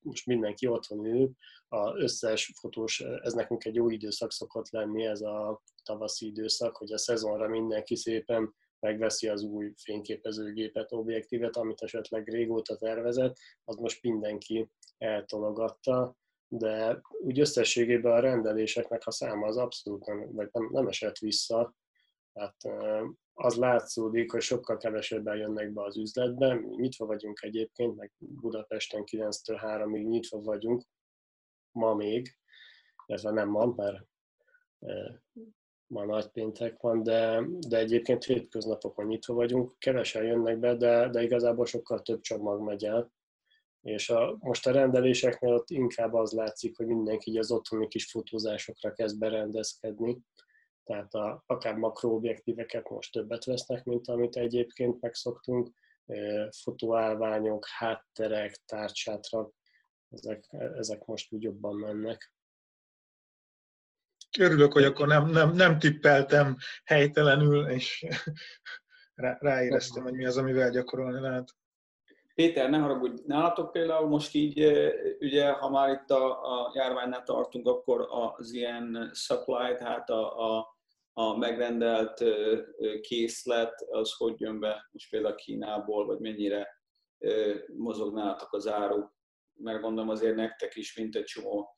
most mindenki otthon ül. Az összes fotós, ez nekünk egy jó időszak szokott lenni, ez a tavaszi időszak, hogy a szezonra mindenki szépen megveszi az új fényképezőgépet, objektívet, amit esetleg régóta tervezett, az most mindenki eltologatta, de úgy összességében a rendeléseknek a száma az abszolút nem, nem, nem esett vissza. Hát az látszódik, hogy sokkal kevesebben jönnek be az üzletbe. Mi nyitva vagyunk egyébként, meg Budapesten kilenctől háromig nyitva vagyunk, ma még, illetve nem ma, mert ma nagypéntek van, de, de egyébként hétköznapokon nyitva vagyunk, kevesen jönnek be, de, de igazából sokkal több csomag megy el. És a, most a rendeléseknél ott inkább az látszik, hogy mindenki így az otthoni kis fotózásokra kezd berendezkedni. Tehát a, akár makroobjektíveket most többet vesznek, mint amit egyébként megszoktunk. Fotóállványok, hátterek, tárcsátrak, ezek, ezek most úgy jobban mennek. Örülök, hogy akkor nem, nem, nem tippeltem helytelenül, és rá, ráéreztem, hogy mi az, amivel gyakorolni lehet. Péter, ne haragudj, nálatok például most így, ugye, ha már itt a, a járványnál tartunk, akkor az ilyen supply, tehát a, a, a megrendelt készlet, az hogy jön be most például Kínából, vagy mennyire mozog nálatok az áru? Mert gondolom azért nektek is, mint egy csomó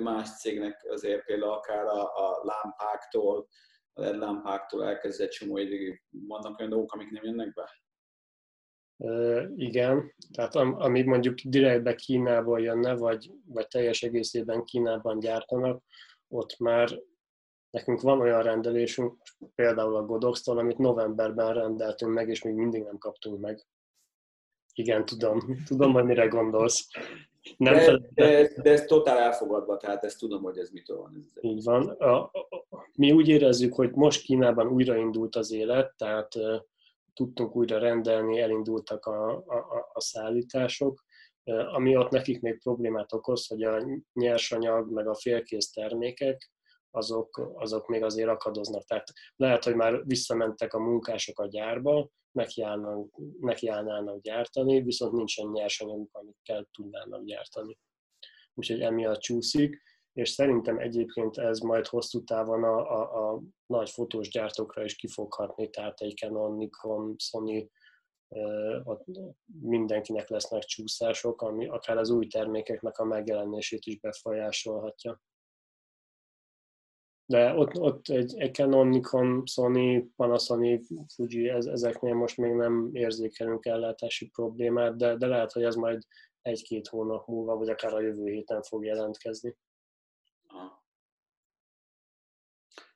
más cégnek, azért például akár a, a lámpáktól, a el é dé lámpáktól elkezdett csomó ideig. Vannak olyan dolgok, amik nem jönnek be? Igen, tehát ami mondjuk direktbe Kínából jönne, vagy, vagy teljes egészében Kínában gyártanak, ott már nekünk van olyan rendelésünk, például a Godox-tól, amit novemberben rendeltünk meg, és még mindig nem kaptunk meg. Igen, tudom. Tudom, hogy mire gondolsz. Nem de, de, de ez totál elfogadva, tehát ezt tudom, hogy ez mitől van. Így van. A, a, mi úgy érezzük, hogy most Kínában újraindult az élet, tehát e, tudtunk újra rendelni, elindultak a, a, a szállítások, e, ami ott nekik még problémát okoz, hogy a nyersanyag meg a félkész termékek, azok, azok még azért akadoznak. Tehát lehet, hogy már visszamentek a munkások a gyárba, nekiállnának gyártani, viszont nincsen nyersanyaguk, amit kell tudnának gyártani. Úgyhogy emiatt csúszik, és szerintem egyébként ez majd hosszú távon a, a, a nagy fotós gyártókra is kifoghatni, tehát egy Canon, Nikon, Sony, ott mindenkinek lesznek csúszások, ami akár az új termékeknek a megjelenését is befolyásolhatja. De ott, ott egy, egy Canon, Nikon, Sony, Panasonic, Fuji, ez, ezeknél most még nem érzékelünk ellátási problémát, de, de lehet, hogy ez majd egy-két hónap múlva, vagy akár a jövő héten fog jelentkezni. Aha.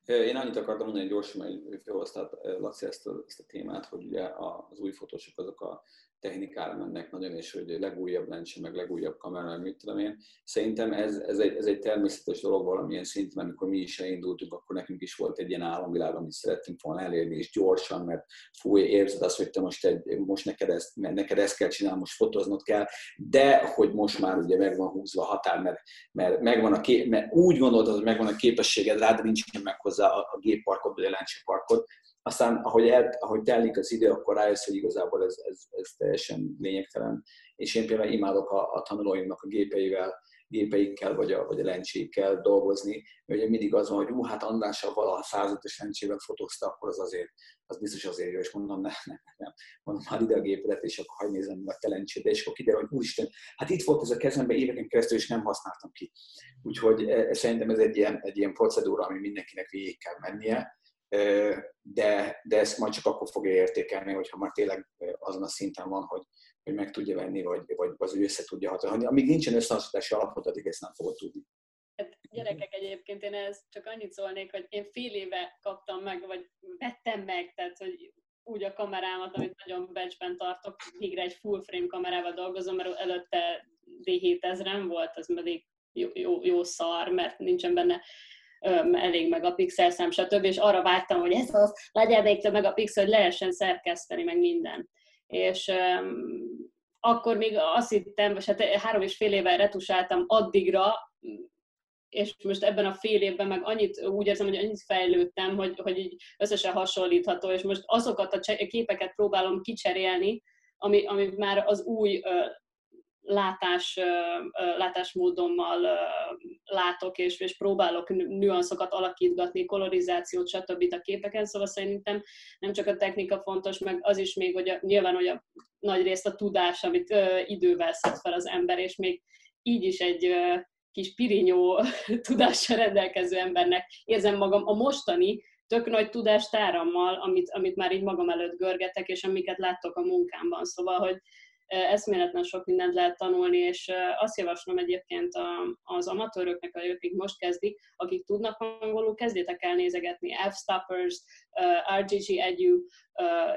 Én annyit akartam mondani, hogy gyorsan, hogy felhoztad, Laci, ezt a, ezt a témát, hogy ugye az új fotósok azok a technikára mennek nagyon, és hogy legújabb lencse, meg legújabb kamera, mit tudom én. Szerintem ez, ez, egy, ez egy természetes dolog valamilyen szinten, amikor mi is elindultunk, akkor nekünk is volt egy ilyen álomvilág, amit szerettünk volna elérni, és gyorsan, mert fú, érzed azt, hogy te most, egy, most neked, ezt, neked ezt kell csinálni, most fotóznod kell, de hogy most már ugye meg van húzva a határ, mert, mert, megvan a kép, mert úgy gondoltad, hogy megvan a képességed rá, de nincsen meg hozzá a, a gépparkod, vagy a lencseparkod. Aztán, ahogy, el, ahogy telik az idő, akkor rájössz, hogy igazából ez, ez, ez teljesen lényegtelen. És én például imádok a, a tanulóimnak a gépeivel, gépeikkel, vagy a, vagy a lencséikkel dolgozni. Mert ugye mindig az van, hogy hú, hát Andrással valaha százötös lencsével fotózta, akkor az azért, az biztos azért jó, és mondom, nem, nem, nem. Mondom, hát ide a gépedet, és akkor hagyd nézem meg a te lencsédet, és akkor kiderül, hogy úristen, hát itt volt ez a kezemben éveken keresztül, és nem használtam ki. Úgyhogy szerintem ez egy ilyen, egy ilyen procedúra, ami mindenkinek végig kell mennie. De, de ezt majd csak akkor fogja értékelni, hogyha már tényleg azon a szinten van, hogy, hogy meg tudja venni, vagy, vagy az ő össze tudja hatolni. Amíg nincsen összehasonlítási alapot, addig ezt nem fogod tudni. Hát gyerekek, egyébként én ezt csak annyit szólnék, hogy én fél éve kaptam meg, vagy vettem meg, tehát hogy úgy a kamerámat, amit nagyon becsben tartok, végre egy full frame kamerával dolgozom, mert előtte D hétezren volt, az pedig jó, jó, jó szar, mert nincsen benne elég meg a pixelszám, stb. És arra vágytam, hogy ez az, legyen még több meg a pixel, hogy lehessen szerkeszteni, meg minden. És um, akkor még azt hittem, vagy hát három és fél évvel retusáltam addigra, és most ebben a fél évben meg annyit, úgy érzem, hogy annyit fejlődtem, hogy, hogy így összesen hasonlítható, és most azokat a cse- képeket próbálom kicserélni, ami, ami már az új uh, látás, látásmódommal látok, és, és próbálok nüanszokat alakítgatni, kolorizációt, stb. A képeken, szóval szerintem nem csak a technika fontos, meg az is még, hogy a, nyilván, hogy a nagy részt a tudás, amit ö, idővel szed fel az ember, és még így is egy ö, kis pirinyó tudással rendelkező embernek érzem magam a mostani tök nagy tudástárammal, amit, amit már így magam előtt görgetek, és amiket láttok a munkámban, szóval, hogy eszméletlen sok mindent lehet tanulni, és azt javaslom egyébként az amatőröknek, akik most kezdik, akik tudnak angolul, kezdjétek el nézegetni F-stoppers, R G G Edu,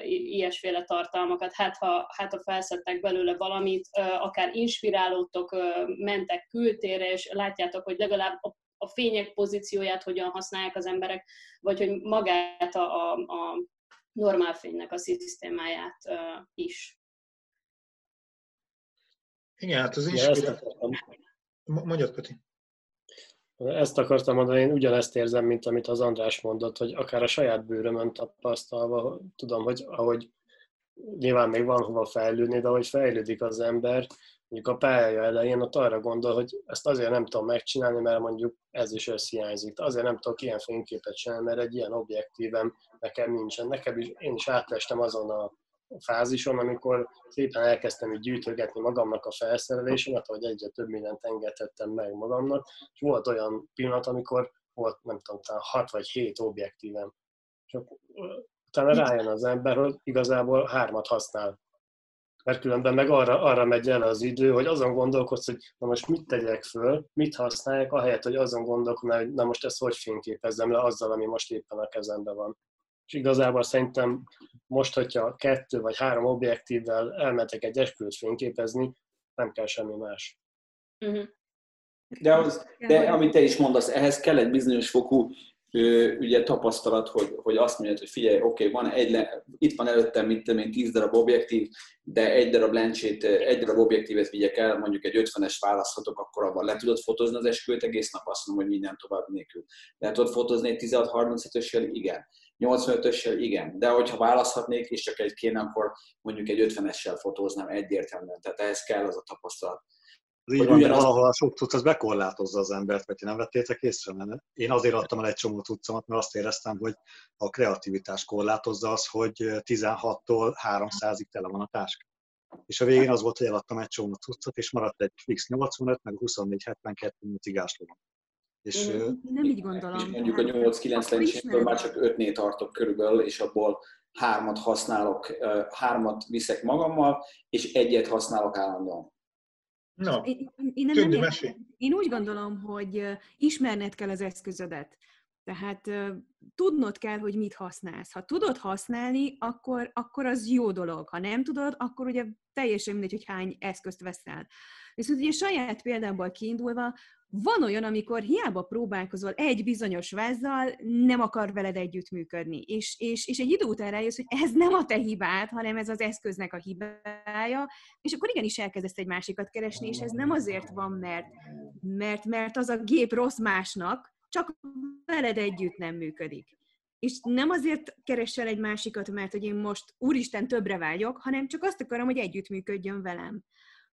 ilyesféle tartalmakat, hát ha, hát ha felszedtek belőle valamit, akár inspirálódtok, mentek kültérre, és látjátok, hogy legalább a fények pozícióját hogyan használják az emberek, vagy hogy magát a, a normál fénynek a szisztémáját is. Igen, hát az inspiráció... Mondjad, Peti. Ezt akartam mondani, én ugyanezt érzem, mint amit az András mondott, hogy akár a saját bőrömön tapasztalva, tudom, hogy ahogy nyilván még van hova fejlődni, de ahogy fejlődik az ember, mondjuk a pályája elején ott arra gondol, hogy ezt azért nem tudom megcsinálni, mert mondjuk ez is összhiányzik. Azért nem tudok ilyen fényképet csinálni, mert egy ilyen objektívem nekem nincsen. Nekem is, én is átlestem azon a fázison, amikor szépen elkezdtem így gyűjtögetni magamnak a felszerelésemet, hogy egyre több mindent engedhettem meg magamnak, és volt olyan pillanat, amikor volt, nem tudom, talán hat vagy hét objektívem. És utána rájön az ember, hogy igazából hármat használ. Mert különben meg arra, arra megy el az idő, hogy azon gondolkodsz, hogy na most mit tegyek föl, mit használjak, ahelyett, hogy azon gondolkodnál, hogy na most ezt hogy fényképezzem le azzal, ami most éppen a kezemben van. és igazából szerintem most, hogyha kettő vagy három objektívvel elmentek egy esküvőt fényképezni, nem kell semmi más. Uh-huh. De, az, de amit te is mondasz, ehhez kell egy bizonyos fokú ö, ugye, tapasztalat, hogy, hogy azt mondjad, hogy figyelj, oké, okay, van egy, itt van előttem, mint én tíz darab objektív, de egy darab lencsét, egy darab objektívet vigyek el, mondjuk egy ötvenes választhatok, akkor abban le tudod fotózni az esküvőt egész nap, azt mondom, hogy minden tovább nélkül. Le tudod fotózni egy tizenhat harmincötössel? Igen. nyolcvanötössel? Igen. De hogyha választhatnék, és csak egy kéne, akkor mondjuk egy ötvenessel fotóznám egyértelműen. Tehát ehhez kell az a tapasztalat. Így van, ugyanaz... valahol a sok cucc, ez bekorlátozza az embert, mert nem vettétek észre, mert én azért adtam el egy csomó cuccomat, mert azt éreztem, hogy a kreativitás korlátozza az, hogy tizenhattól háromszázig tele van a táska. És a végén az volt, hogy eladtam egy csomó cuccot, és maradt egy fix nyolcvanöt, meg huszonnégy hetvenkettő cigáslóban. És én, ő... nem így gondolom. És mondjuk a nyolc-kilenc lencsétől már csak ötnél tartok körülbelül, és abból hármat használok, hármat viszek magammal, és egyet használok állandóan. No. Én, én, nem Tündi, nem én úgy gondolom, hogy ismerned kell az eszközödet. Tehát tudnod kell, hogy mit használsz. Ha tudod használni, akkor, akkor az jó dolog. Ha nem tudod, akkor ugye teljesen mindegy, hogy hány eszközt veszel. Viszont ugye saját példából kiindulva, van olyan, amikor hiába próbálkozol egy bizonyos vázzal, nem akar veled együttműködni. És, és, és egy idő után rájössz, hogy ez nem a te hibád, hanem ez az eszköznek a hibája, és akkor igenis elkezdesz egy másikat keresni, és ez nem azért van, mert, mert, mert az a gép rossz másnak, csak veled együtt nem működik. És nem azért keresel egy másikat, mert hogy én most úristen többre vágyok, hanem csak azt akarom, hogy együttműködjön velem.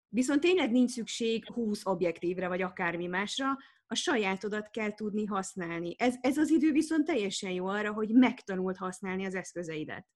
Viszont tényleg nincs szükség húsz objektívre, vagy akármi másra, a sajátodat kell tudni használni. Ez, ez az idő viszont teljesen jó arra, hogy megtanult használni az eszközeidet.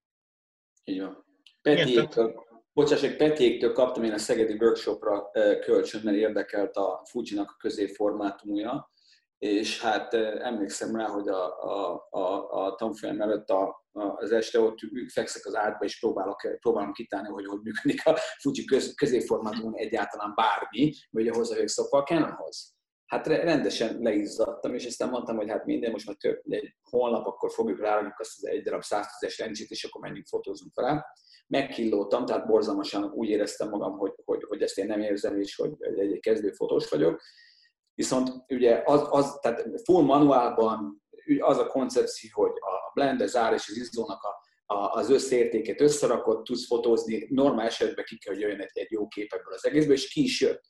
Így van. Petiéktől, bocsássak, Petiéktől kaptam én a szegedi workshopra kölcsön, mert érdekelt a Fujinak a középformátumúja, és hát emlékszem rá, hogy a, a, a, a tanfolyam előtt a, a, az este ott fekszek az ágyba, és próbálok, próbálom kitálni, hogy hogy működik a Fuji köz, középformátumon egyáltalán bármi, vagy a hozzáférjük szokva a Canonhoz. Hát rendesen leizzadtam, és aztán mondtam, hogy hát minden, most már több, egy holnap akkor fogjuk ráadjuk azt az egy darab száztízes lencsét, és akkor menjünk fotózunk rá. Meghillódtam, tehát borzalmasan úgy éreztem magam, hogy, hogy, hogy ezt én nem érzem, és hogy egy kezdőfotós vagyok. Viszont ugye az, az, tehát full manuálban az a koncepció, hogy a blend, az ár és az izzónak a, a, az összértéket összerakod, tudsz fotózni, normál esetben ki kell, hogy jöjjön egy, egy jó kép ebből az egészből, és ki is jött.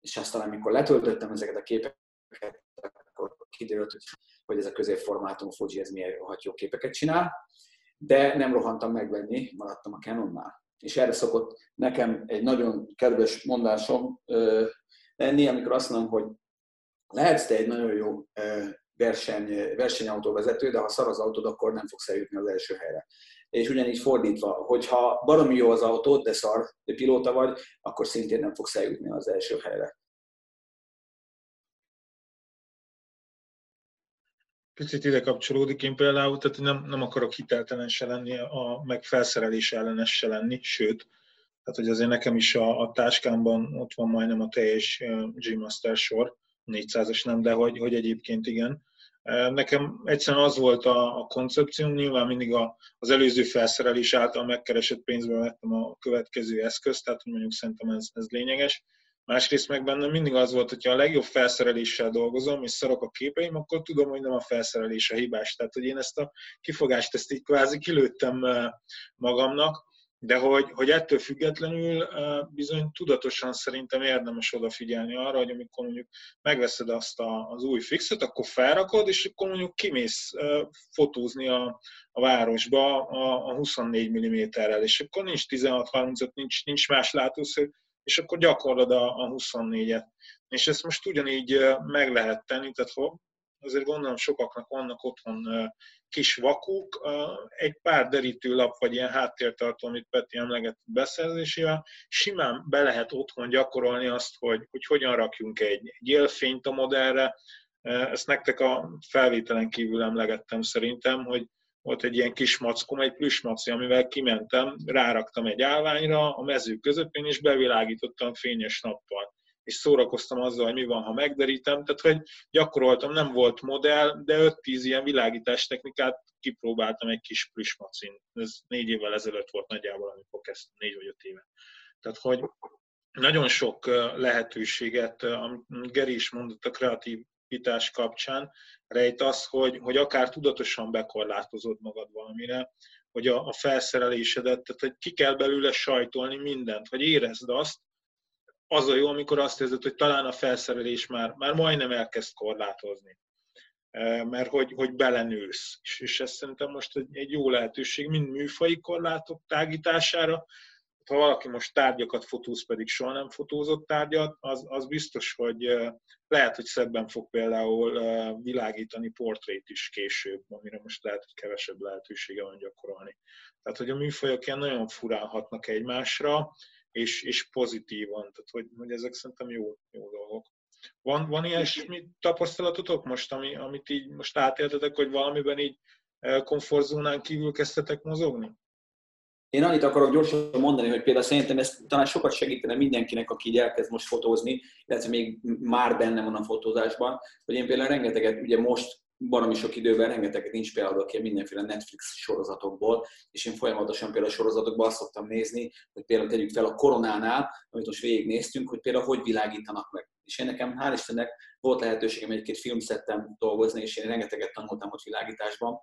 És aztán, amikor letöltöttem ezeket a képeket, akkor kiderült, hogy ez a középformátum Fuji, ez milyen rohadt jó képeket csinál, de nem rohantam megvenni, maradtam a Canonnál. És erre szokott nekem egy nagyon kedves mondásom ö, lenni, amikor azt mondom, hogy lehetsz te egy nagyon jó verseny, versenyautóvezető, de ha szar az autód, akkor nem fogsz eljutni az első helyre. És ugyanígy fordítva, hogyha baromi jó az autód, de szar de pilóta vagy, akkor szintén nem fogsz eljutni az első helyre. Picit ide kapcsolódik, én például, tehát nem, nem akarok hiteltelen se lenni, a, meg felszerelés ellenes se lenni, sőt, tehát hogy azért nekem is a, a táskámban ott van majdnem a teljes G-Master sor, négyszázas nem, de hogy, hogy egyébként igen. Nekem egyszerűen az volt a, a koncepcióm, nyilván mindig a, az előző felszerelés által megkeresett pénzből vettem a következő eszközt, tehát mondjuk szerintem ez, ez lényeges. Másrészt meg bennem mindig az volt, hogyha a legjobb felszereléssel dolgozom, és szarok a képeim, akkor tudom, hogy nem a felszerelés a hibás. Tehát, hogy én ezt a kifogást, ezt így kvázi kilőttem magamnak, de hogy, hogy ettől függetlenül bizony tudatosan szerintem érdemes odafigyelni arra, hogy amikor mondjuk megveszed azt a, az új fixet, akkor felrakod, és akkor mondjuk kimész fotózni a, a városba a, a huszonnégy milliméterrel, és akkor nincs tizenhat harmincöt, nincs, nincs más látószög, és akkor gyakorlod a, a huszonnégyet. És ezt most ugyanígy meg lehet tenni, tehát azért gondolom sokaknak vannak otthon kis vakuk, egy pár derítőlap vagy ilyen háttértartó, amit Peti emlegetett beszerzésével, simán be lehet otthon gyakorolni azt, hogy, hogy hogyan rakjunk egy, egy élfényt a modellre. Ezt nektek a felvételen kívül emlegettem szerintem, hogy volt egy ilyen kis mackom, egy plüsmaci, amivel kimentem, ráraktam egy állványra a mező közepén, és bevilágítottam fényes nappal. és szórakoztam azzal, hogy mi van, ha megderítem, tehát hogy gyakoroltam, nem volt modell, de öt-tíz ilyen világítás technikát kipróbáltam egy kis plüsmacin. Ez négy évvel ezelőtt volt nagyjából, amikor kezdtem, négy vagy öt éve. Tehát, hogy nagyon sok lehetőséget, amit Geri is mondott a kreativitás kapcsán, rejt az, hogy, hogy akár tudatosan bekorlátozod magad valamire, hogy a, a felszerelésedet, tehát hogy ki kell belőle sajtolni mindent, hogy érezd azt, az a jó, amikor azt érzed, hogy talán a felszerelés már, már majdnem elkezd korlátozni, mert hogy, hogy belenősz. És, és ez szerintem most egy, egy jó lehetőség mind műfaji korlátok tágítására. Ha valaki most tárgyakat fotóz, pedig soha nem fotózott tárgyat, az, az biztos, hogy lehet, hogy szebben fog például világítani portrét is később, amire most lehet, hogy kevesebb lehetősége van gyakorolni. Tehát, hogy a műfajok ilyen nagyon furán hatnak egymásra, és, és pozitívan, tehát hogy, hogy ezek szerintem jó, jó dolgok. Van, van ilyesmi tapasztalatotok most, ami, amit így most átéltetek, hogy valamiben így komfortzónán kívül kezdtetek mozogni? Én annyit akarok gyorsan mondani, hogy például szerintem ez talán sokat segítene mindenkinek, aki így elkezd most fotózni, illetve még már benne van a fotózásban, hogy én például rengeteget, ugye most baromi sok időben rengeteget inspirálódok ki mindenféle Netflix sorozatokból, és én folyamatosan például sorozatokban azt szoktam nézni, hogy például tegyük fel a Koronánál, amit most végignéztünk, hogy például hogy világítanak meg. És én nekem, hál' Istennek, volt lehetőségem egy-két filmszettem dolgozni, és én rengeteget tanultam ott világításban.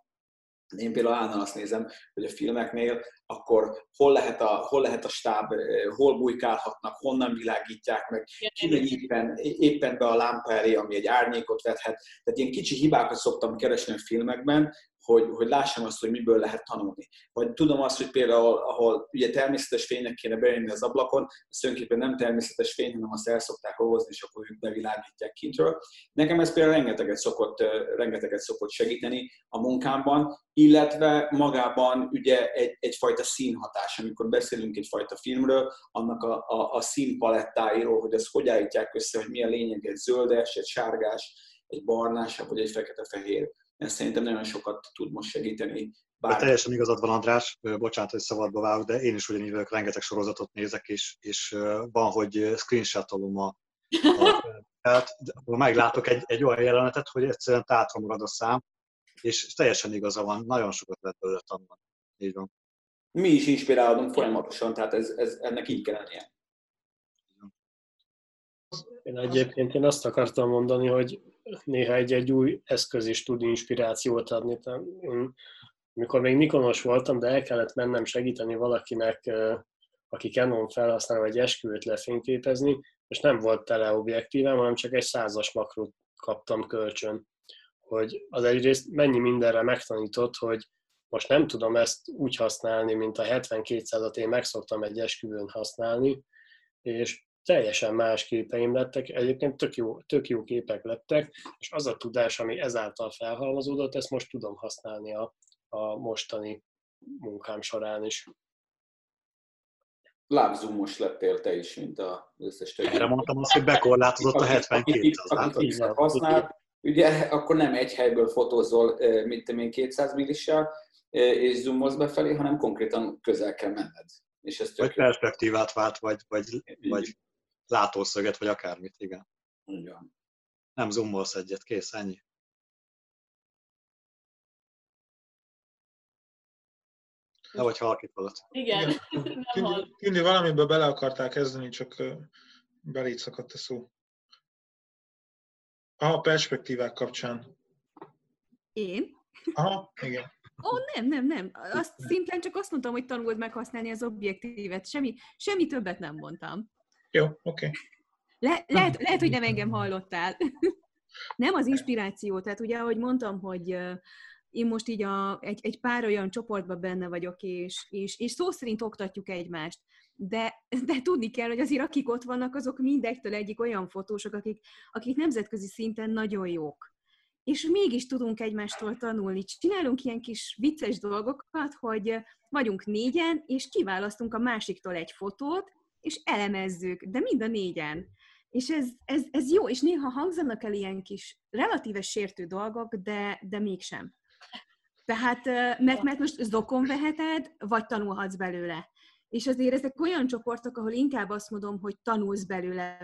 Én például állandóan azt nézem, hogy a filmeknél akkor hol lehet a, hol lehet a stáb, hol bujkálhatnak, honnan világítják meg, ki megy éppen, éppen be a lámpa elé, ami egy árnyékot vethet. Tehát ilyen kicsi hibákat szoktam keresni a filmekben, hogy, hogy lássam azt, hogy miből lehet tanulni. Vagy tudom azt, hogy például, ahol ugye természetes fénynek kéne bejönni az ablakon, az tulajdonképpen nem természetes fény, hanem azt el szokták hozni, és akkor ők bevilágítják kintről. Nekem ez például rengeteget szokott, rengeteget szokott segíteni a munkámban, illetve magában ugye egy, egyfajta színhatás, amikor beszélünk egyfajta filmről, annak a, a, a színpalettáiról, hogy ezt hogy állítják össze, hogy mi a lényeg, egy zöldes, egy sárgás, egy barnásabb, vagy egy fekete-fehér. Ez szerintem nagyon sokat tud most segíteni. Bár... Teljesen igazad van, András, bocsánat, hogy szabadba vágok, de én is ugyanígy vagyok, rengeteg sorozatot nézek, és, és van, hogy screenshotolom a... Tehát meglátok egy, egy olyan jelenetet, hogy egyszerűen tátra marad a szám, és teljesen igaza van, nagyon sokat lehet belőle tanulni. Így van. Mi is inspirálódunk folyamatosan, tehát ez, ez, ennek így kell lennie. Én egyébként én azt akartam mondani, hogy néha egy-egy új eszköz is tud inspirációt adni. Én, amikor még Nikonos voltam, de el kellett mennem segíteni valakinek, aki Canon felhasznál, vagy esküvőt lefényképezni, és nem volt tele objektívem, hanem csak egy százas makrót kaptam kölcsön. Hogy az egyrészt mennyi mindenre megtanított, hogy most nem tudom ezt úgy használni, mint a hetvenkétszázat én megszoktam egy esküvőn használni, és teljesen más képeim lettek, egyébként tök jó, tök jó képek lettek, és az a tudás, ami ezáltal felhalmozódott, ezt most tudom használni a, a mostani munkám során is. Lábzoomos lettél te is, mint az összes többi. Erre mondtam azt, hogy bekorlátozott a hetvenkétezret használ. Ugye akkor nem egy helyből fotózol, mint én kétszáz millissel, és zoomolsz befelé, hanem konkrétan közel kell menned. És ez vagy jó. Perspektívát vált, vagy, vagy, vagy látószöget, vagy akármit, igen. Ugyan. Nem zoomolsz egyet, kész, ennyi. Na, vagy halkít alatt. Igen, igen. Nem hall. Tündi, valamiben bele akartál kezdeni, csak beléd szakadt a szó. Aha, perspektívák kapcsán. Én? Aha, igen. Ó, oh, nem, nem, nem. Azt szimplán csak azt mondtam, hogy tanuld meg használni az objektívet. Semmi, semmi többet nem mondtam. Jó, oké. Okay. Le, lehet, lehet, hogy nem engem hallottál. Nem az inspiráció. Tehát ugye, ahogy mondtam, hogy én most így a, egy, egy pár olyan csoportban benne vagyok, és, és, és szó szerint oktatjuk egymást. De, de tudni kell, hogy azért akik ott vannak, azok mindegytől egyik olyan fotósok, akik, akik nemzetközi szinten nagyon jók. És mégis tudunk egymástól tanulni. Csinálunk ilyen kis vicces dolgokat, hogy vagyunk négyen, és kiválasztunk a másiktól egy fotót, és elemezzük, de mind a négyen. És ez, ez, ez jó, és néha hangzanak el ilyen kis relatíve sértő dolgok, de, de mégsem. Tehát, mert, mert most zokon veheted, vagy tanulhatsz belőle. és azért ezek olyan csoportok, ahol inkább azt mondom, hogy tanulsz belőle,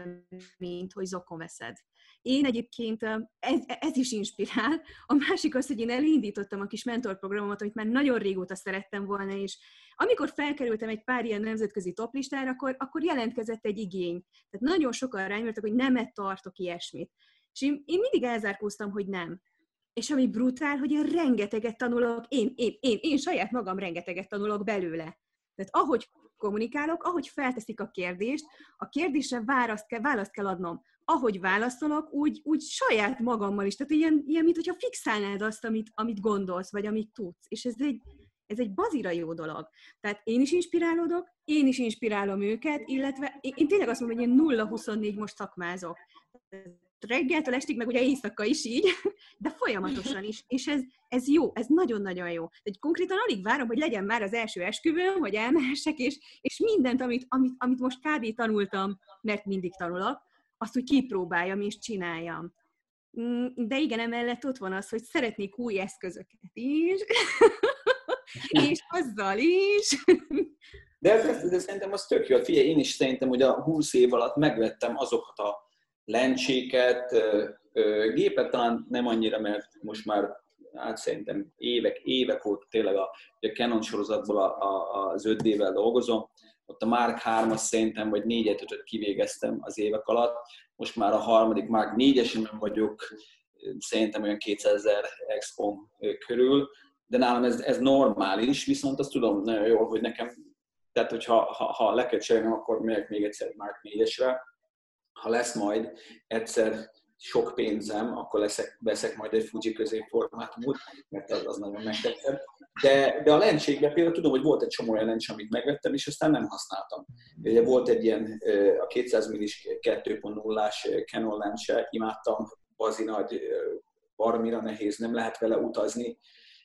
mint hogy zokon veszed. Én egyébként, ez, ez is inspirál. A másik az, hogy én elindítottam a kis mentorprogramomat, amit már nagyon régóta szerettem volna, és amikor felkerültem egy pár ilyen nemzetközi toplistára, akkor, akkor jelentkezett egy igény. Tehát nagyon sokan rájöttek, hogy nemet tartok ilyesmit. És én, én mindig elzárkóztam, hogy nem. És ami brutál, hogy én rengeteget tanulok, én, én, én, én saját magam rengeteget tanulok belőle. Tehát ahogy kommunikálok, ahogy felteszik a kérdést, a kérdésre választ kell, választ kell adnom. Ahogy válaszolok, úgy, úgy saját magammal is. Tehát ilyen, ilyen mint hogyha fixálnád azt, amit, amit gondolsz, vagy amit tudsz. És ez egy, ez egy bazira jó dolog. Tehát én is inspirálódok, én is inspirálom őket, illetve én, én tényleg azt mondom, hogy én nulla huszonnégy most szakmázok. Reggeltől estig, meg ugye éjszaka is így, de folyamatosan is, és ez, ez jó, ez nagyon-nagyon jó. De konkrétan alig várom, hogy legyen már az első esküvőm, hogy elmehessek, és, és mindent, amit, amit, amit most kb. Tanultam, mert mindig tanulok, azt úgy kipróbáljam és csináljam. De igen, emellett ott van az, hogy szeretnék új eszközöket is, és azzal is... De, de, de szerintem az tök jó. Figyelj, én is szerintem, hogy a húsz év alatt megvettem azokat a lencséket, gépet talán nem annyira, mert most már hát szerintem évek, évek volt tényleg a, a Canon sorozatból a, a, az öt D-vel dolgozom. Ott a Mark hármat szerintem, vagy négyet, ötöt kivégeztem az évek alatt. Most már a harmadik Mark négyesen vagyok, szerintem olyan kétszázezer expon körül, de nálam ez, ez normális, viszont azt tudom nagyon jól, hogy nekem, tehát hogyha ha, ha le kell cserélnem, akkor megyek még egyszer Mark négyesre, ha lesz majd egyszer sok pénzem, akkor leszek, veszek majd egy Fuji középformátumot, mert az, az nagyon megtetszett. De, de a lencségben például tudom, hogy volt egy csomó olyan lencs, amit megvettem, és aztán nem használtam. Ugye volt egy ilyen a kétszáz millis kettő pont nullás Canon lencse, imádtam, bazi nagy, baromira nehéz, nem lehet vele utazni,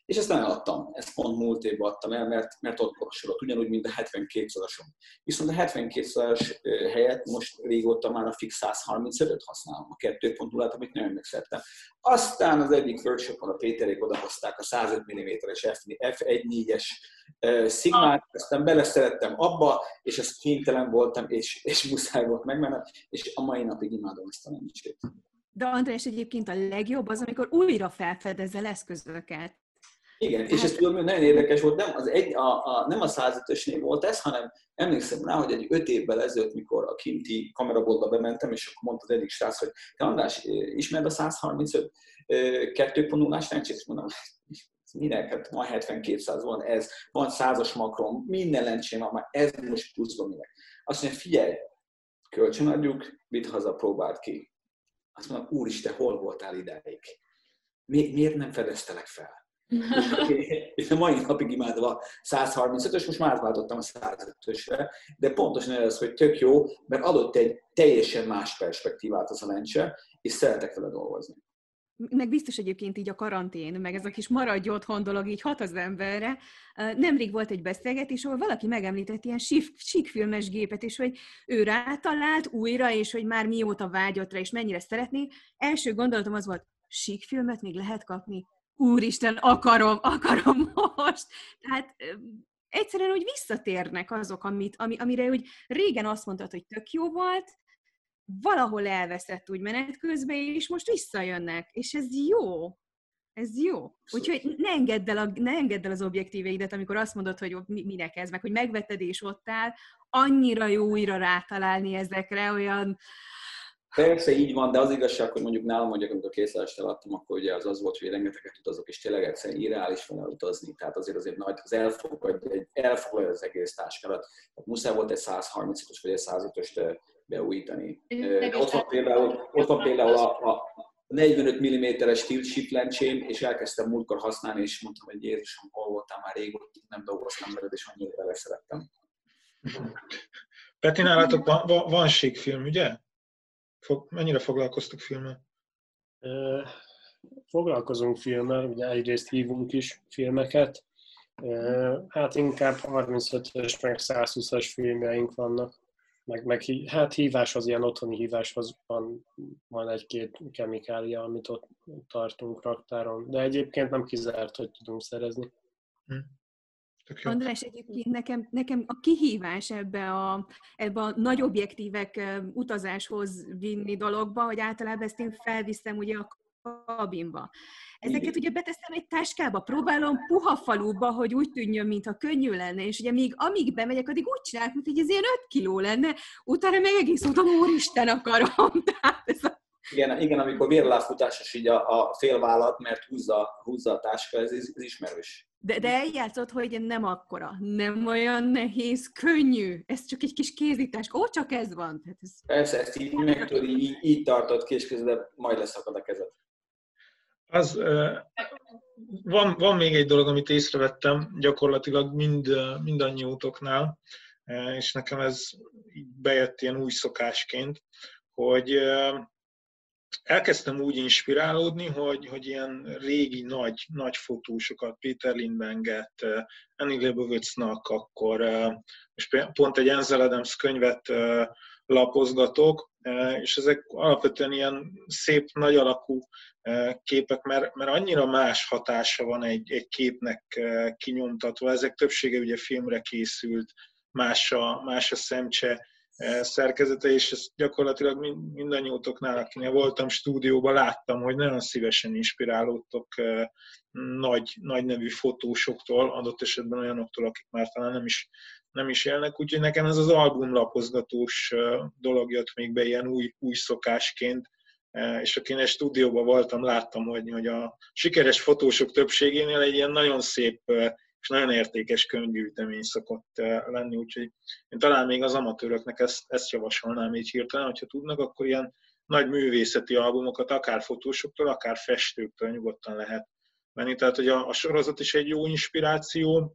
és aztán eladtam. Ezt pont múlt évben adtam el, mert, mert ott korosodott, ugyanúgy, mint a hetvenkétszázas. Viszont a hetvenkétszázas helyett most régóta már a fix száz harmincötöt használom, a kettő pont nullát, amit nagyon megszerettem. Aztán az egyik workshopon a Péterék odahozták a százöt milliméteres ef egy négyes Sigmát, aztán beleszerettem abba, és ezt kénytelen voltam, és, és muszáj volt megmennem, és a mai napig imádom ezt a lencsét. De András, egyébként a legjobb az, amikor újra felfedezel eszközöket. Igen, és ez tudom, nagyon érdekes volt, nem, az egy, a, a, nem a százötösnél volt ez, hanem emlékszem rá, hogy egy öt évvel ezelőtt, mikor a kinti kameraboltba bementem, és akkor mondta az egyik srác, hogy te András, ismered a százharmincöt kettő pont nullás lencsét? És mondom, minek, hát van hetvenkétszáz, van ez, van százas makrom, minden lencsém van már, ez most pluszban minek. Azt mondja, figyelj, kölcsönadjuk, vidd haza, próbáld ki. Azt mondom, úristen, hol voltál idáig? Mi, miért nem fedeztelek fel? Én a mai napig imádom a százharmincötös, most már átváltottam a százötösre, de pontosan ez, hogy tök jó, mert adott egy teljesen más perspektívát az a lencse, és szeretek vele dolgozni. Meg biztos egyébként így a karantén, meg ez a kis maradj otthon dolog így hat az emberre. Nemrég volt egy beszélgetés, ahol valaki megemlített ilyen síkfilmes gépet, és hogy ő rátalált újra, és hogy már mióta vágyott rá, és mennyire szeretné. Első gondolatom az volt, síkfilmet még lehet kapni? Úristen, akarom, akarom most! Tehát egyszerűen úgy visszatérnek azok, amit, ami, amire úgy régen azt mondtad, hogy tök jó volt, valahol elveszett úgy menet közben, és most visszajönnek. És ez jó. Ez jó. Úgyhogy ne engedd el, a, ne engedd el az objektíveidet, amikor azt mondod, hogy minek ez, meg hogy megvetted és ott áll, annyira jó újra rátalálni ezekre, olyan... Persze így van, de az igazság, hogy mondjuk nálam, mondjuk, amikor a készlelést eladtam, akkor ugye az az volt, hogy rengeteget utazok, és tényleg egyszerűen irreális volna utazni. Tehát azért azért nagy, az elfoglalja az egész táskádat. Muszáj volt egy százharmincötös vagy egy százötöst beújítani. De ott van például, ott van például a, a negyvenöt milliméteres tilt-shift lencsém, és elkezdtem múltkor használni, és mondtam, hogy Jézusom, hol voltam már régóta, nem dolgoztam veled, és annyira beleszerettem. Peti, nálatok van, van, van síkfilm, ugye? Fog, mennyire foglalkoztok filmmel? Foglalkozunk filmmel, ugye egyrészt hívunk is filmeket. Hát inkább harmincötös meg százhúszas filmjeink vannak. Meg, meg, hát hívás az ilyen otthoni híváshoz van, van egy-két kemikália, amit ott tartunk raktáron. De egyébként nem kizárt, hogy tudunk szerezni. András, egyébként nekem, nekem a kihívás ebbe a, ebbe a nagy objektívek utazáshoz vinni dologba, hogy általában ezt én felviszem ugye a kabinba. Ezeket ugye beteszem egy táskába, próbálom puha faluba, hogy úgy tűnjön, mintha könnyű lenne, és ugye még amíg bemegyek, addig úgy csinálok, mint hogy ez ilyen öt kiló lenne, utána meg egész óta, úristen akarom. Tehát ez a... igen, igen, amikor vérláfutásos így a, a félvállat, mert húzza, húzza a táska, ez, ez ismerős. De, de eljátszott, hogy nem akkora, nem olyan nehéz, könnyű, ez csak egy kis kézításka, ó, csak ez van. Tehát ez... Persze, ezt így meg tudod, így, így tartod ki, és közben majd leszakad a kezed. Az, van, van még egy dolog, amit észrevettem gyakorlatilag mind, mindannyi útoknál, és nekem ez bejött ilyen új szokásként, hogy elkezdtem úgy inspirálódni, hogy, hogy ilyen régi nagy, nagy fotósokat, Peter Lindberghet, Annie Leibovitznak, akkor és pont egy Ansel Adams könyvet lapozgatok, és ezek alapvetően ilyen szép, nagy alakú képek, mert, mert annyira más hatása van egy, egy képnek kinyomtatva. Ezek többsége ugye filmre készült, más a, más a szemcse szerkezete, és ezt gyakorlatilag mindannyiótoknál, akinél voltam stúdióban, láttam, hogy nagyon szívesen inspirálódtok nagy, nagy nevű fotósoktól, adott esetben olyanoktól, akik már talán nem is, nem is élnek. Úgyhogy nekem ez az albumlapozgatós dolog jött még be ilyen új, új szokásként, és akinek stúdióban voltam, láttam, hogy, hogy a sikeres fotósok többségénél egy ilyen nagyon szép és nagyon értékes könyvgyűjtemény szokott lenni, úgyhogy én talán még az amatőröknek ezt, ezt javasolnám így hirtelen, hogyha tudnak, akkor ilyen nagy művészeti albumokat akár fotósoktól, akár festőktől nyugodtan lehet venni. Tehát, hogy a, a sorozat is egy jó inspiráció,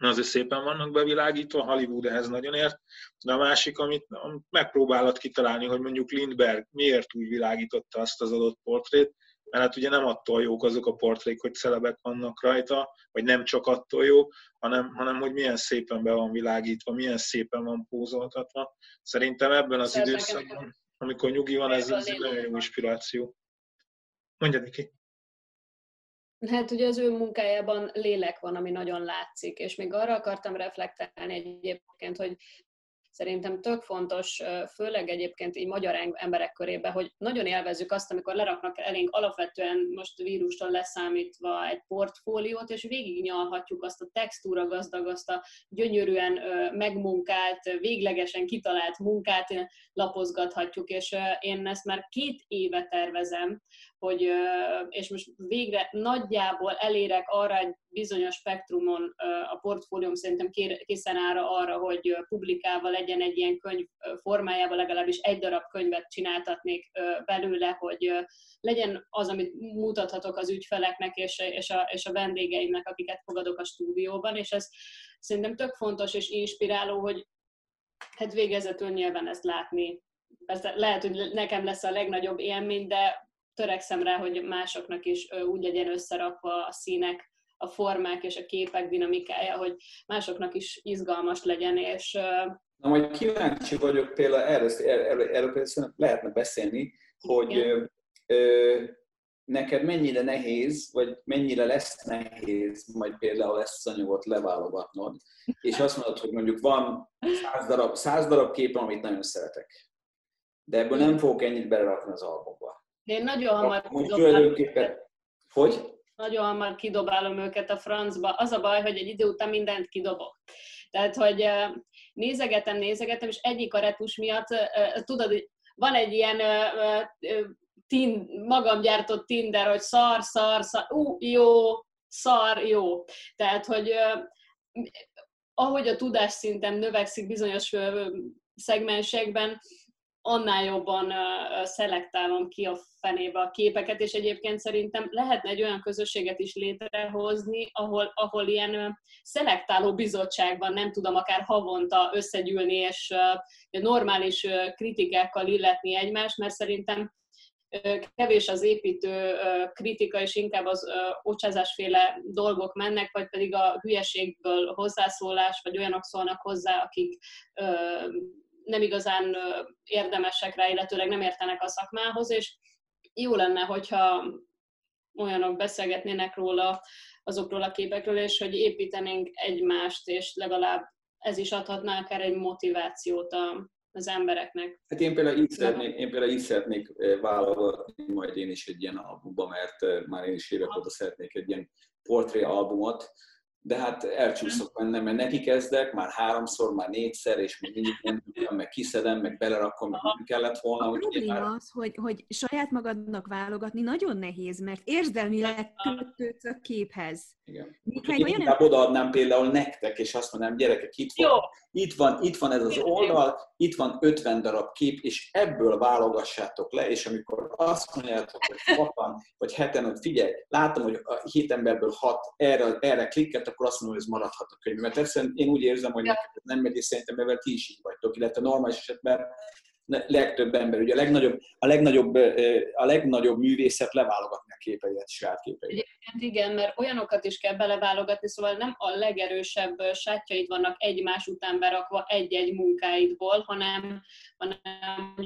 azért szépen vannak bevilágítva, Hollywood ehhez nagyon ért, de a másik, amit, amit megpróbálod kitalálni, hogy mondjuk Lindbergh miért úgy világította azt az adott portrét, mert hát ugye nem attól jók azok a portrék, hogy celebek vannak rajta, vagy nem csak attól jó, hanem, hanem hogy milyen szépen be van világítva, milyen szépen van pózoltatva. Szerintem ebben az időszakban, amikor nyugi van, ez egy nagyon jó inspiráció. Mondja neki. Hát ugye az ő munkájában lélek van, ami nagyon látszik, és még arra akartam reflektálni egyébként, hogy szerintem tök fontos, főleg egyébként így magyar emberek körében, hogy nagyon élvezzük azt, amikor leraknak elénk alapvetően most vírustól leszámítva egy portfóliót, és végignyalhatjuk azt a textúra gazdag, azt a gyönyörűen megmunkált, véglegesen kitalált munkát lapozgathatjuk, és én ezt már két éve tervezem, hogy, és most végre nagyjából elérek arra egy bizonyos spektrumon, a portfólióm szerintem készen áll arra, hogy publikálva legyen egy ilyen könyv formájában, legalábbis egy darab könyvet csináltatnék belőle, hogy legyen az, amit mutathatok az ügyfeleknek és, és, a, és a vendégeimnek, akiket fogadok a stúdióban, és ez szerintem tök fontos és inspiráló, hogy hát végezetül nyilván ezt látni. Persze lehet, hogy nekem lesz a legnagyobb élmény, de törekszem rá, hogy másoknak is úgy legyen összerakva a színek, a formák és a képek dinamikája, hogy másoknak is izgalmas legyen. És... Na majd kíváncsi vagyok például erről, erről, erről lehetne beszélni, hogy ö, ö, neked mennyire nehéz, vagy mennyire lesz nehéz majd például ezt az anyagot leválogatnod, és azt mondod, hogy mondjuk van száz darab, száz darab képen, amit nagyon szeretek, de ebből nem fogok ennyit belerakni az albumba. De én nagyon hamar, kidobálom őket. Hogy? nagyon hamar kidobálom őket a francba. Az a baj, hogy egy idő után mindent kidobok. Tehát, hogy nézegetem, nézegetem, és egyik a retus miatt, tudod, van egy ilyen magam gyártott Tinder, hogy szar, szar, szar, ú, jó, szar, jó. Tehát, hogy ahogy a tudásszintem növekszik bizonyos szegmensekben, annál jobban uh, szelektálom ki a fenébe a képeket, és egyébként szerintem lehetne egy olyan közösséget is létrehozni, ahol, ahol ilyen uh, szelektáló bizottságban, nem tudom, akár havonta összegyűlni, és uh, normális uh, kritikákkal illetni egymást, mert szerintem uh, kevés az építő uh, kritika, és inkább az uh, ocsázásféle dolgok mennek, vagy pedig a hülyeségből hozzászólás, vagy olyanok szólnak hozzá, akik... Uh, nem igazán érdemesek rá, illetőleg nem értenek a szakmához, és jó lenne, hogyha olyanok beszélgetnének róla, azokról a képekről, és hogy építenénk egymást, és legalább ez is adhatná akár egy motivációt a, az embereknek. Hát én például így szeretnék, én például így szeretnék válogatni majd én is egy ilyen albumba, mert már én is évek óta szeretnék egy ilyen portré albumot, de hát elcsúszok bennem, mert neki kezdek, már háromszor, már négyszer, és még mindig nem tudom, meg kiszedem, meg belerakom, meg nem kellett volna. A probléma már... az, hogy, hogy saját magadnak válogatni nagyon nehéz, mert érzelmileg kötődsz a képhez. Igen. Mikor én inkább olyan... odaadnám például nektek, és azt mondanám, gyerekek, itt van, itt van, itt van ez az oldal, itt van ötven darab kép, és ebből válogassátok le, és amikor azt mondjátok, hogy hatan, vagy heten, hogy figyelj, látom, hogy a hét emberből hat erre, erre klikket, akkor azt mondom, hogy ez maradhat a könyv. Mert egyszerűen én úgy érzem, hogy ja. nem megy, és szerintem ebben ti is így vagytok, illetve normális esetben legtöbb ember. Ugye a legnagyobb, a legnagyobb, a legnagyobb művészet leválogatni a képeidet, saját képeidet. Igen, mert olyanokat is kell beleválogatni, szóval nem a legerősebb sátjaid vannak egymás után berakva egy-egy munkáidból, hanem, hanem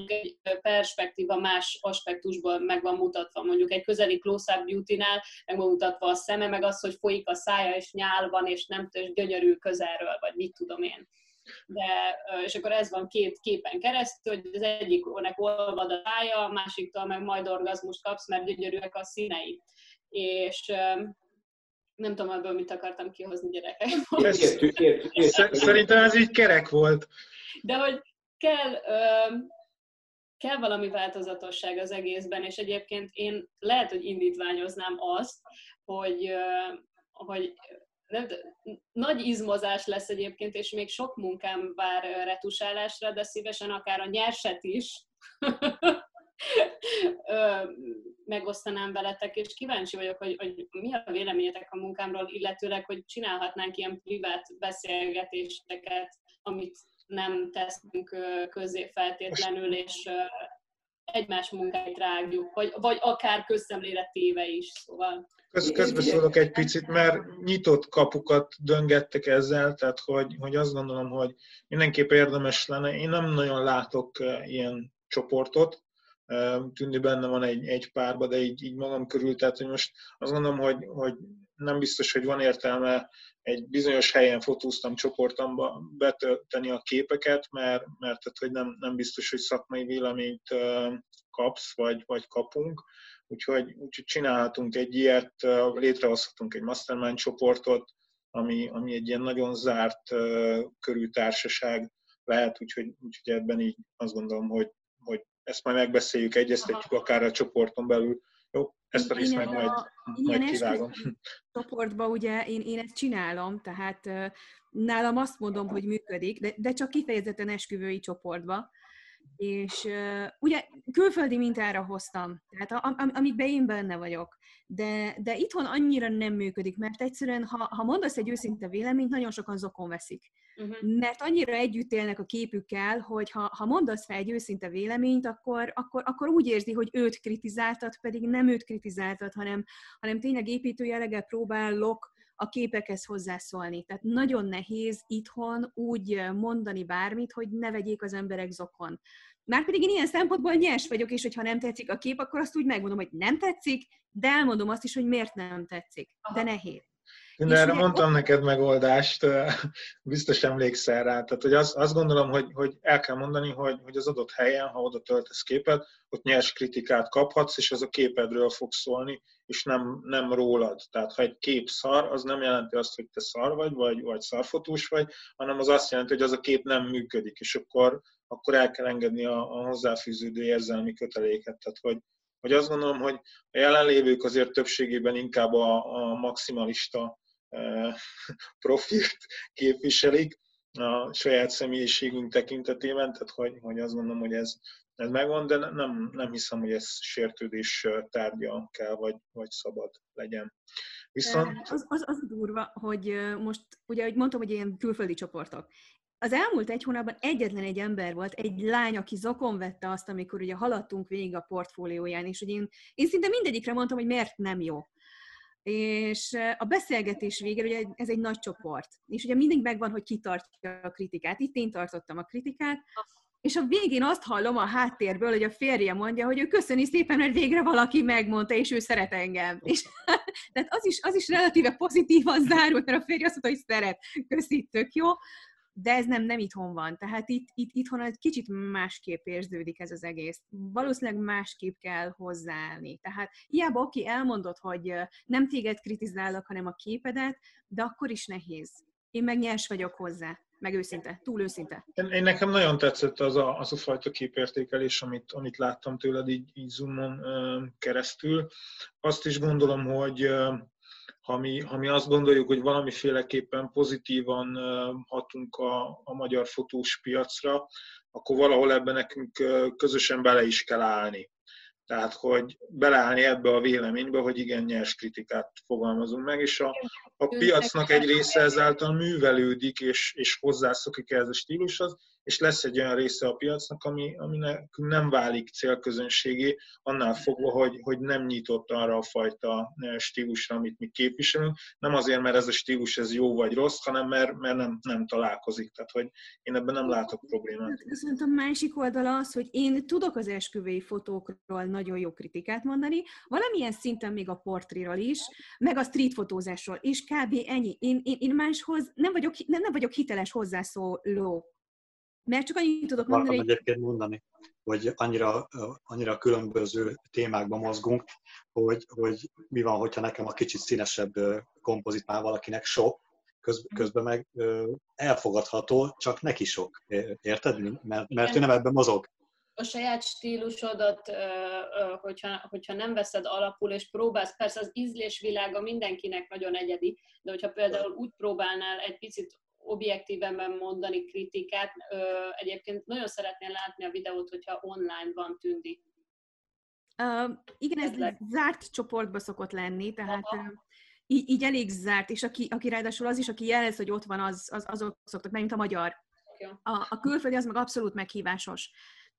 egy perspektíva más aspektusból meg van mutatva. Mondjuk egy közeli close-up beauty-nál meg van mutatva a szeme, meg az, hogy folyik a szája, és nyál van, és nem tős gyönyörű közelről, vagy mit tudom én. De, és akkor ez van két képen keresztül, hogy az egyiknek olvad a szája, a másiktól meg majd orgazmust kapsz, mert gyönyörűek a színei. És nem tudom ebből mit akartam kihozni, gyerekek. Szerintem ez így kerek volt. De hogy kell... kell valami változatosság az egészben, és egyébként én lehet, hogy indítványoznám azt, hogy... hogy Nem, nagy izmozás lesz egyébként, és még sok munkám vár retusálásra, de szívesen akár a nyerset is megosztanám veletek, és kíváncsi vagyok, hogy, hogy mi a véleményetek a munkámról, illetőleg, hogy csinálhatnánk ilyen privát beszélgetéseket, amit nem teszünk közzé feltétlenül, és egymás munkáit rágjuk, vagy, vagy akár közszemlére téve is, szóval... Közbeszólok egy picit, mert nyitott kapukat döngettek ezzel, tehát hogy, hogy azt gondolom, hogy mindenképp érdemes lenne. Én nem nagyon látok ilyen csoportot, Tündi benne van egy, egy párba, de így, így magam körül, tehát hogy most azt gondolom, hogy, hogy nem biztos, hogy van értelme egy bizonyos helyen fotóztam csoportomba betölteni a képeket, mert, mert tehát, hogy nem, nem biztos, hogy szakmai véleményt kapsz, vagy, vagy kapunk. Úgyhogy, úgyhogy csinálhatunk egy ilyet, létrehozhatunk egy mastermind csoportot, ami, ami egy ilyen nagyon zárt uh, körű társaság lehet, úgyhogy, úgyhogy ebben így azt gondolom, hogy, hogy ezt majd megbeszéljük, egyeztetjük akár a csoporton belül. Jó, ezt a részt meg majd, majd kivágom. Csoportban ugye én, én ezt csinálom, tehát uh, nálam azt mondom, hogy működik, de, de csak kifejezetten esküvői csoportba. És uh, ugye külföldi mintára hoztam, tehát am, am, amikben én benne vagyok, de, de itthon annyira nem működik, mert egyszerűen, ha, ha mondasz egy őszinte véleményt, nagyon sokan zokon veszik. Uh-huh. Mert annyira együtt élnek a képükkel, hogy ha, ha mondasz rá egy őszinte véleményt, akkor, akkor, akkor úgy érzi, hogy őt kritizáltad, pedig nem őt kritizáltad, hanem, hanem tényleg építő jelleggel próbálok a képekhez hozzászólni. Tehát nagyon nehéz itthon úgy mondani bármit, hogy ne vegyék az emberek zokon. Márpedig én ilyen szempontból nyers vagyok, és hogyha nem tetszik a kép, akkor azt úgy megmondom, hogy nem tetszik, de elmondom azt is, hogy miért nem tetszik. De nehéz. De erre mondtam neked megoldást, biztos emlékszel rá. Tehát, hogy azt, azt gondolom, hogy, hogy el kell mondani, hogy, hogy az adott helyen, ha oda töltesz képet, ott nyers kritikát kaphatsz, és az a képedről fog szólni, és nem, nem rólad. Tehát, ha egy kép szar, az nem jelenti azt, hogy te szar vagy, vagy, vagy szarfotós vagy, hanem az azt jelenti, hogy az a kép nem működik, és akkor, akkor el kell engedni a, a hozzáfűződő érzelmi köteléket. Tehát, hogy Hogy azt gondolom, hogy a jelenlévők azért többségében inkább a, a maximalista e, profilt képviselik a saját személyiségünk tekintetében, tehát hogy, hogy azt gondolom, hogy ez, ez megvan, de nem, nem hiszem, hogy ez sértődés tárgya kell, vagy, vagy szabad legyen. Viszont... Az, az, az durva, hogy most, ugye, hogy mondtam, hogy ilyen külföldi csoportok. Az elmúlt egy hónapban egyetlen egy ember volt, egy lány, aki zokon vette azt, amikor ugye haladtunk végig a portfólióján, és ugye én, én szinte mindegyikre mondtam, hogy miért nem jó. És a beszélgetés végére, ugye ez egy nagy csoport, és ugye mindig megvan, hogy ki tartja a kritikát. Itt én tartottam a kritikát, és a végén azt hallom a háttérből, hogy a férje mondja, hogy ő köszöni szépen, mert végre valaki megmondta, és ő szeret engem. És, tehát az is, az is relatíve pozitívan zárult, mert a férje azt mondta, hogy szeret, köszi, tök jó. De ez nem, nem itthon van. Tehát itt, itt, itthon egy kicsit másképp érződik ez az egész. Valószínűleg másképp kell hozzáállni. Tehát hiába oké, elmondod, hogy nem téged kritizállak, hanem a képedet, de akkor is nehéz. Én meg nyers vagyok hozzá. Meg őszinte, túl őszinte. Én, én nekem nagyon tetszett az a, az a fajta képértékelés, amit, amit láttam tőled így, így zoomon keresztül. Azt is gondolom, hogy ha mi, ha mi azt gondoljuk, hogy valamiféleképpen pozitívan hatunk a, a magyar fotós piacra, akkor valahol ebben nekünk közösen bele is kell állni. Tehát, hogy beleállni ebbe a véleménybe, hogy igen, nyers kritikát fogalmazunk meg, és a, a piacnak egy része ezáltal művelődik, és, és hozzászokik ez a stílushoz, és lesz egy olyan része a piacnak, ami, ami nem válik célközönségé, annál fogva, hogy, hogy nem nyitott arra a fajta stílusra, amit mi képviselünk. Nem azért, mert ez a stílus ez jó vagy rossz, hanem mert, mert nem, nem találkozik. Tehát, hogy én ebben nem látok problémát. Viszont a másik oldala az, hogy én tudok az esküvői fotókról nagyon jó kritikát mondani, valamilyen szinten még a portriról is, meg a street fotózásról, és kb. Ennyi. Én, én, én máshoz nem vagyok, nem, nem vagyok hiteles hozzászóló. Mert csak annyit tudok mondani, hogy... egyébként mondani, hogy annyira, annyira különböző témákban mozgunk, hogy, hogy mi van, hogyha nekem a kicsit színesebb kompozit már valakinek sok, közben meg elfogadható, csak neki sok. Érted? Mert, mert ő nem ebben mozog. A saját stílusodat, hogyha, hogyha nem veszed alapul, és próbálsz, persze az ízlésvilága mindenkinek nagyon egyedi, de hogyha például úgy próbálnál egy picit objektívebben mondani kritikát. Egyébként nagyon szeretném látni a videót, hogyha online van Tündi. Uh, igen, ez Edleg. zárt csoportba szokott lenni, tehát így, így elég zárt, és aki, aki ráadásul az is, aki jelez, hogy ott van, az, az, azok szoktak menni, mint a magyar. A, a külföldi az meg abszolút meghívásos.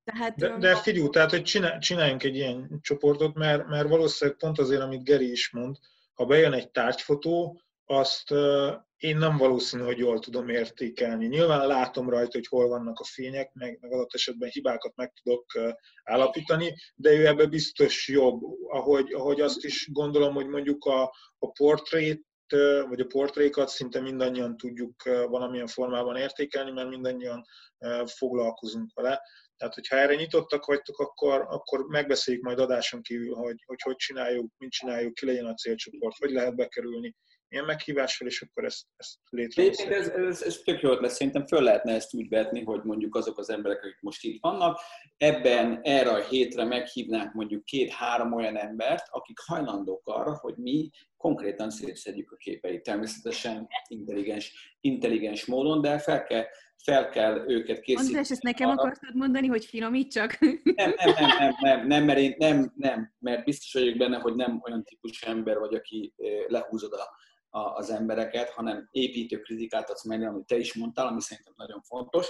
Tehát, de de figyelj, tehát hogy csinál, csináljunk egy ilyen csoportot, mert, mert valószínűleg pont azért, amit Geri is mond, ha bejön egy tárgyfotó, azt én nem valószínű, hogy jól tudom értékelni. Nyilván látom rajta, hogy hol vannak a fények, meg, meg adott esetben hibákat meg tudok állapítani, de ő ebbe biztos jobb. Ahogy, ahogy azt is gondolom, hogy mondjuk a, a portrét, vagy a portrékat szinte mindannyian tudjuk valamilyen formában értékelni, mert mindannyian foglalkozunk vele. Tehát, hogyha erre nyitottak vagytok, akkor, akkor megbeszéljük majd adáson kívül, hogy hogy, hogy csináljuk, mint csináljuk, ki legyen a célcsoport, hogy lehet bekerülni ilyen meghívással, és akkor ezt, ezt létrehozzuk. Ez, ez, ez tök jó, mert szerintem föl lehetne ezt úgy vetni, hogy mondjuk azok az emberek, akik most itt vannak, ebben erre a hétre meghívnánk mondjuk két-három olyan embert, akik hajlandók arra, hogy mi konkrétan szétszedjük a képeit. Természetesen intelligens, intelligens módon, de fel kell, fel kell őket készíteni. András, ezt nekem arra akartad mondani, hogy finomítsak? Nem, nem, nem, nem, nem, nem, mert én, nem, nem, mert biztos vagyok benne, hogy nem olyan típus ember vagy, aki lehúzod a az embereket, hanem építő kritikát adsz meg, amit te is mondtál, ami szerintem nagyon fontos.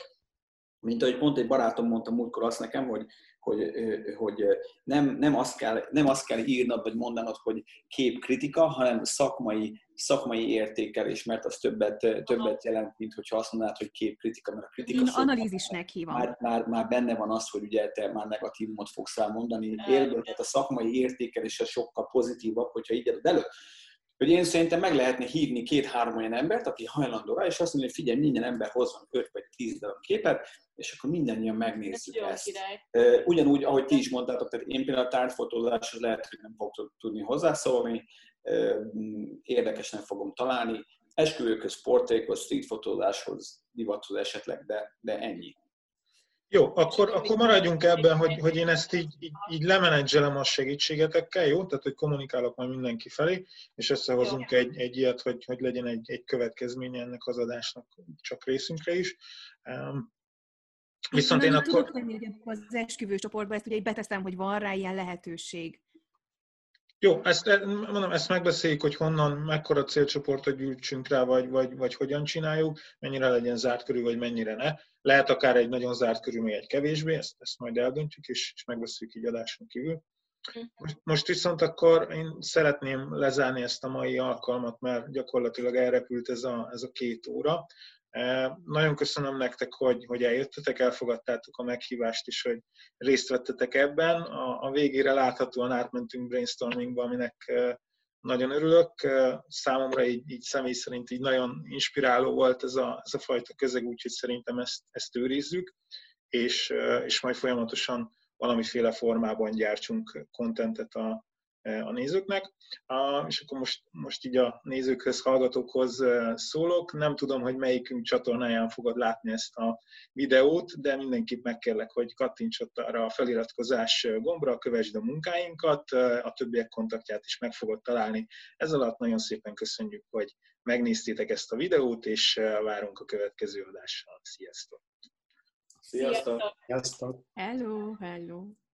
Mint ahogy pont egy barátom mondta múltkor azt nekem, hogy, hogy, hogy nem, nem, azt kell, nem azt kell írnod, vagy mondanod, hogy képkritika, hanem szakmai, szakmai értékelés, mert az többet, többet jelent, mint hogyha azt mondanád, hogy képkritika, mert a kritika... Én analízisnek hívom. Már, már, már benne van az, hogy ugye te már negatívumot fogsz elmondani, élből, tehát a szakmai értékelése sokkal pozitívabb, hogyha így adod elő. Hogy én szerintem meg lehetne hívni két-három olyan embert, aki hajlandó rá, és azt mondja, hogy figyelj, minden ember hozzon öt vagy tíz darab képet, és akkor mindannyian megnézzük jó, ezt. Király. Ugyanúgy, ahogy ti is mondtátok, tehát én például a tárgyfotózáshoz lehet, hogy nem fogok tudni hozzászólni, érdekes nem fogom találni, esküvőköz, portrékhoz, streetfotózáshoz, divathoz esetleg, de, de ennyi. Jó, akkor, akkor maradjunk ebben, hogy, hogy én ezt így, így, így lemenedzselem a segítségetekkel, jó? Tehát, hogy kommunikálok majd mindenki felé, és összehozunk egy, egy ilyet, hogy, hogy legyen egy, egy következménye ennek az adásnak csak részünkre is. Um, viszont én, én akkor... Tudok tenni, hogy az esküvőcsoportban ezt ugye így beteszem, hogy van rá ilyen lehetőség. Jó, ezt, mondom, ezt megbeszéljük, hogy honnan, mekkora célcsoportot gyűjtsünk rá, vagy, vagy, vagy hogyan csináljuk, mennyire legyen zárt körül, vagy mennyire ne. Lehet akár egy nagyon zárt körül, még egy kevésbé, ezt, ezt majd eldöntjük, és, és megbeszéljük így adáson kívül. Most, most viszont akkor én szeretném lezárni ezt a mai alkalmat, mert gyakorlatilag elrepült ez a, ez a két óra. Nagyon köszönöm nektek, hogy, hogy eljöttetek, elfogadtátok a meghívást is, hogy részt vettetek ebben. A, a végére láthatóan átmentünk brainstormingba, aminek nagyon örülök. Számomra így, így személy szerint így nagyon inspiráló volt ez a, ez a fajta közeg, úgyhogy szerintem ezt, ezt őrizzük, és, és majd folyamatosan valamiféle formában gyártsunk kontentet a, a nézőknek. A, és akkor most, most így a nézőkhöz, hallgatókhoz szólok. Nem tudom, hogy melyikünk csatornáján fogod látni ezt a videót, de mindenképp megkérlek, hogy kattints ott arra a feliratkozás gombra, kövesd a munkáinkat, a többiek kontaktját is meg fogod találni. Ez alatt nagyon szépen köszönjük, hogy megnéztétek ezt a videót, és várunk a következő adással. Sziasztok! Sziasztok! Sziasztok. Hello, hello!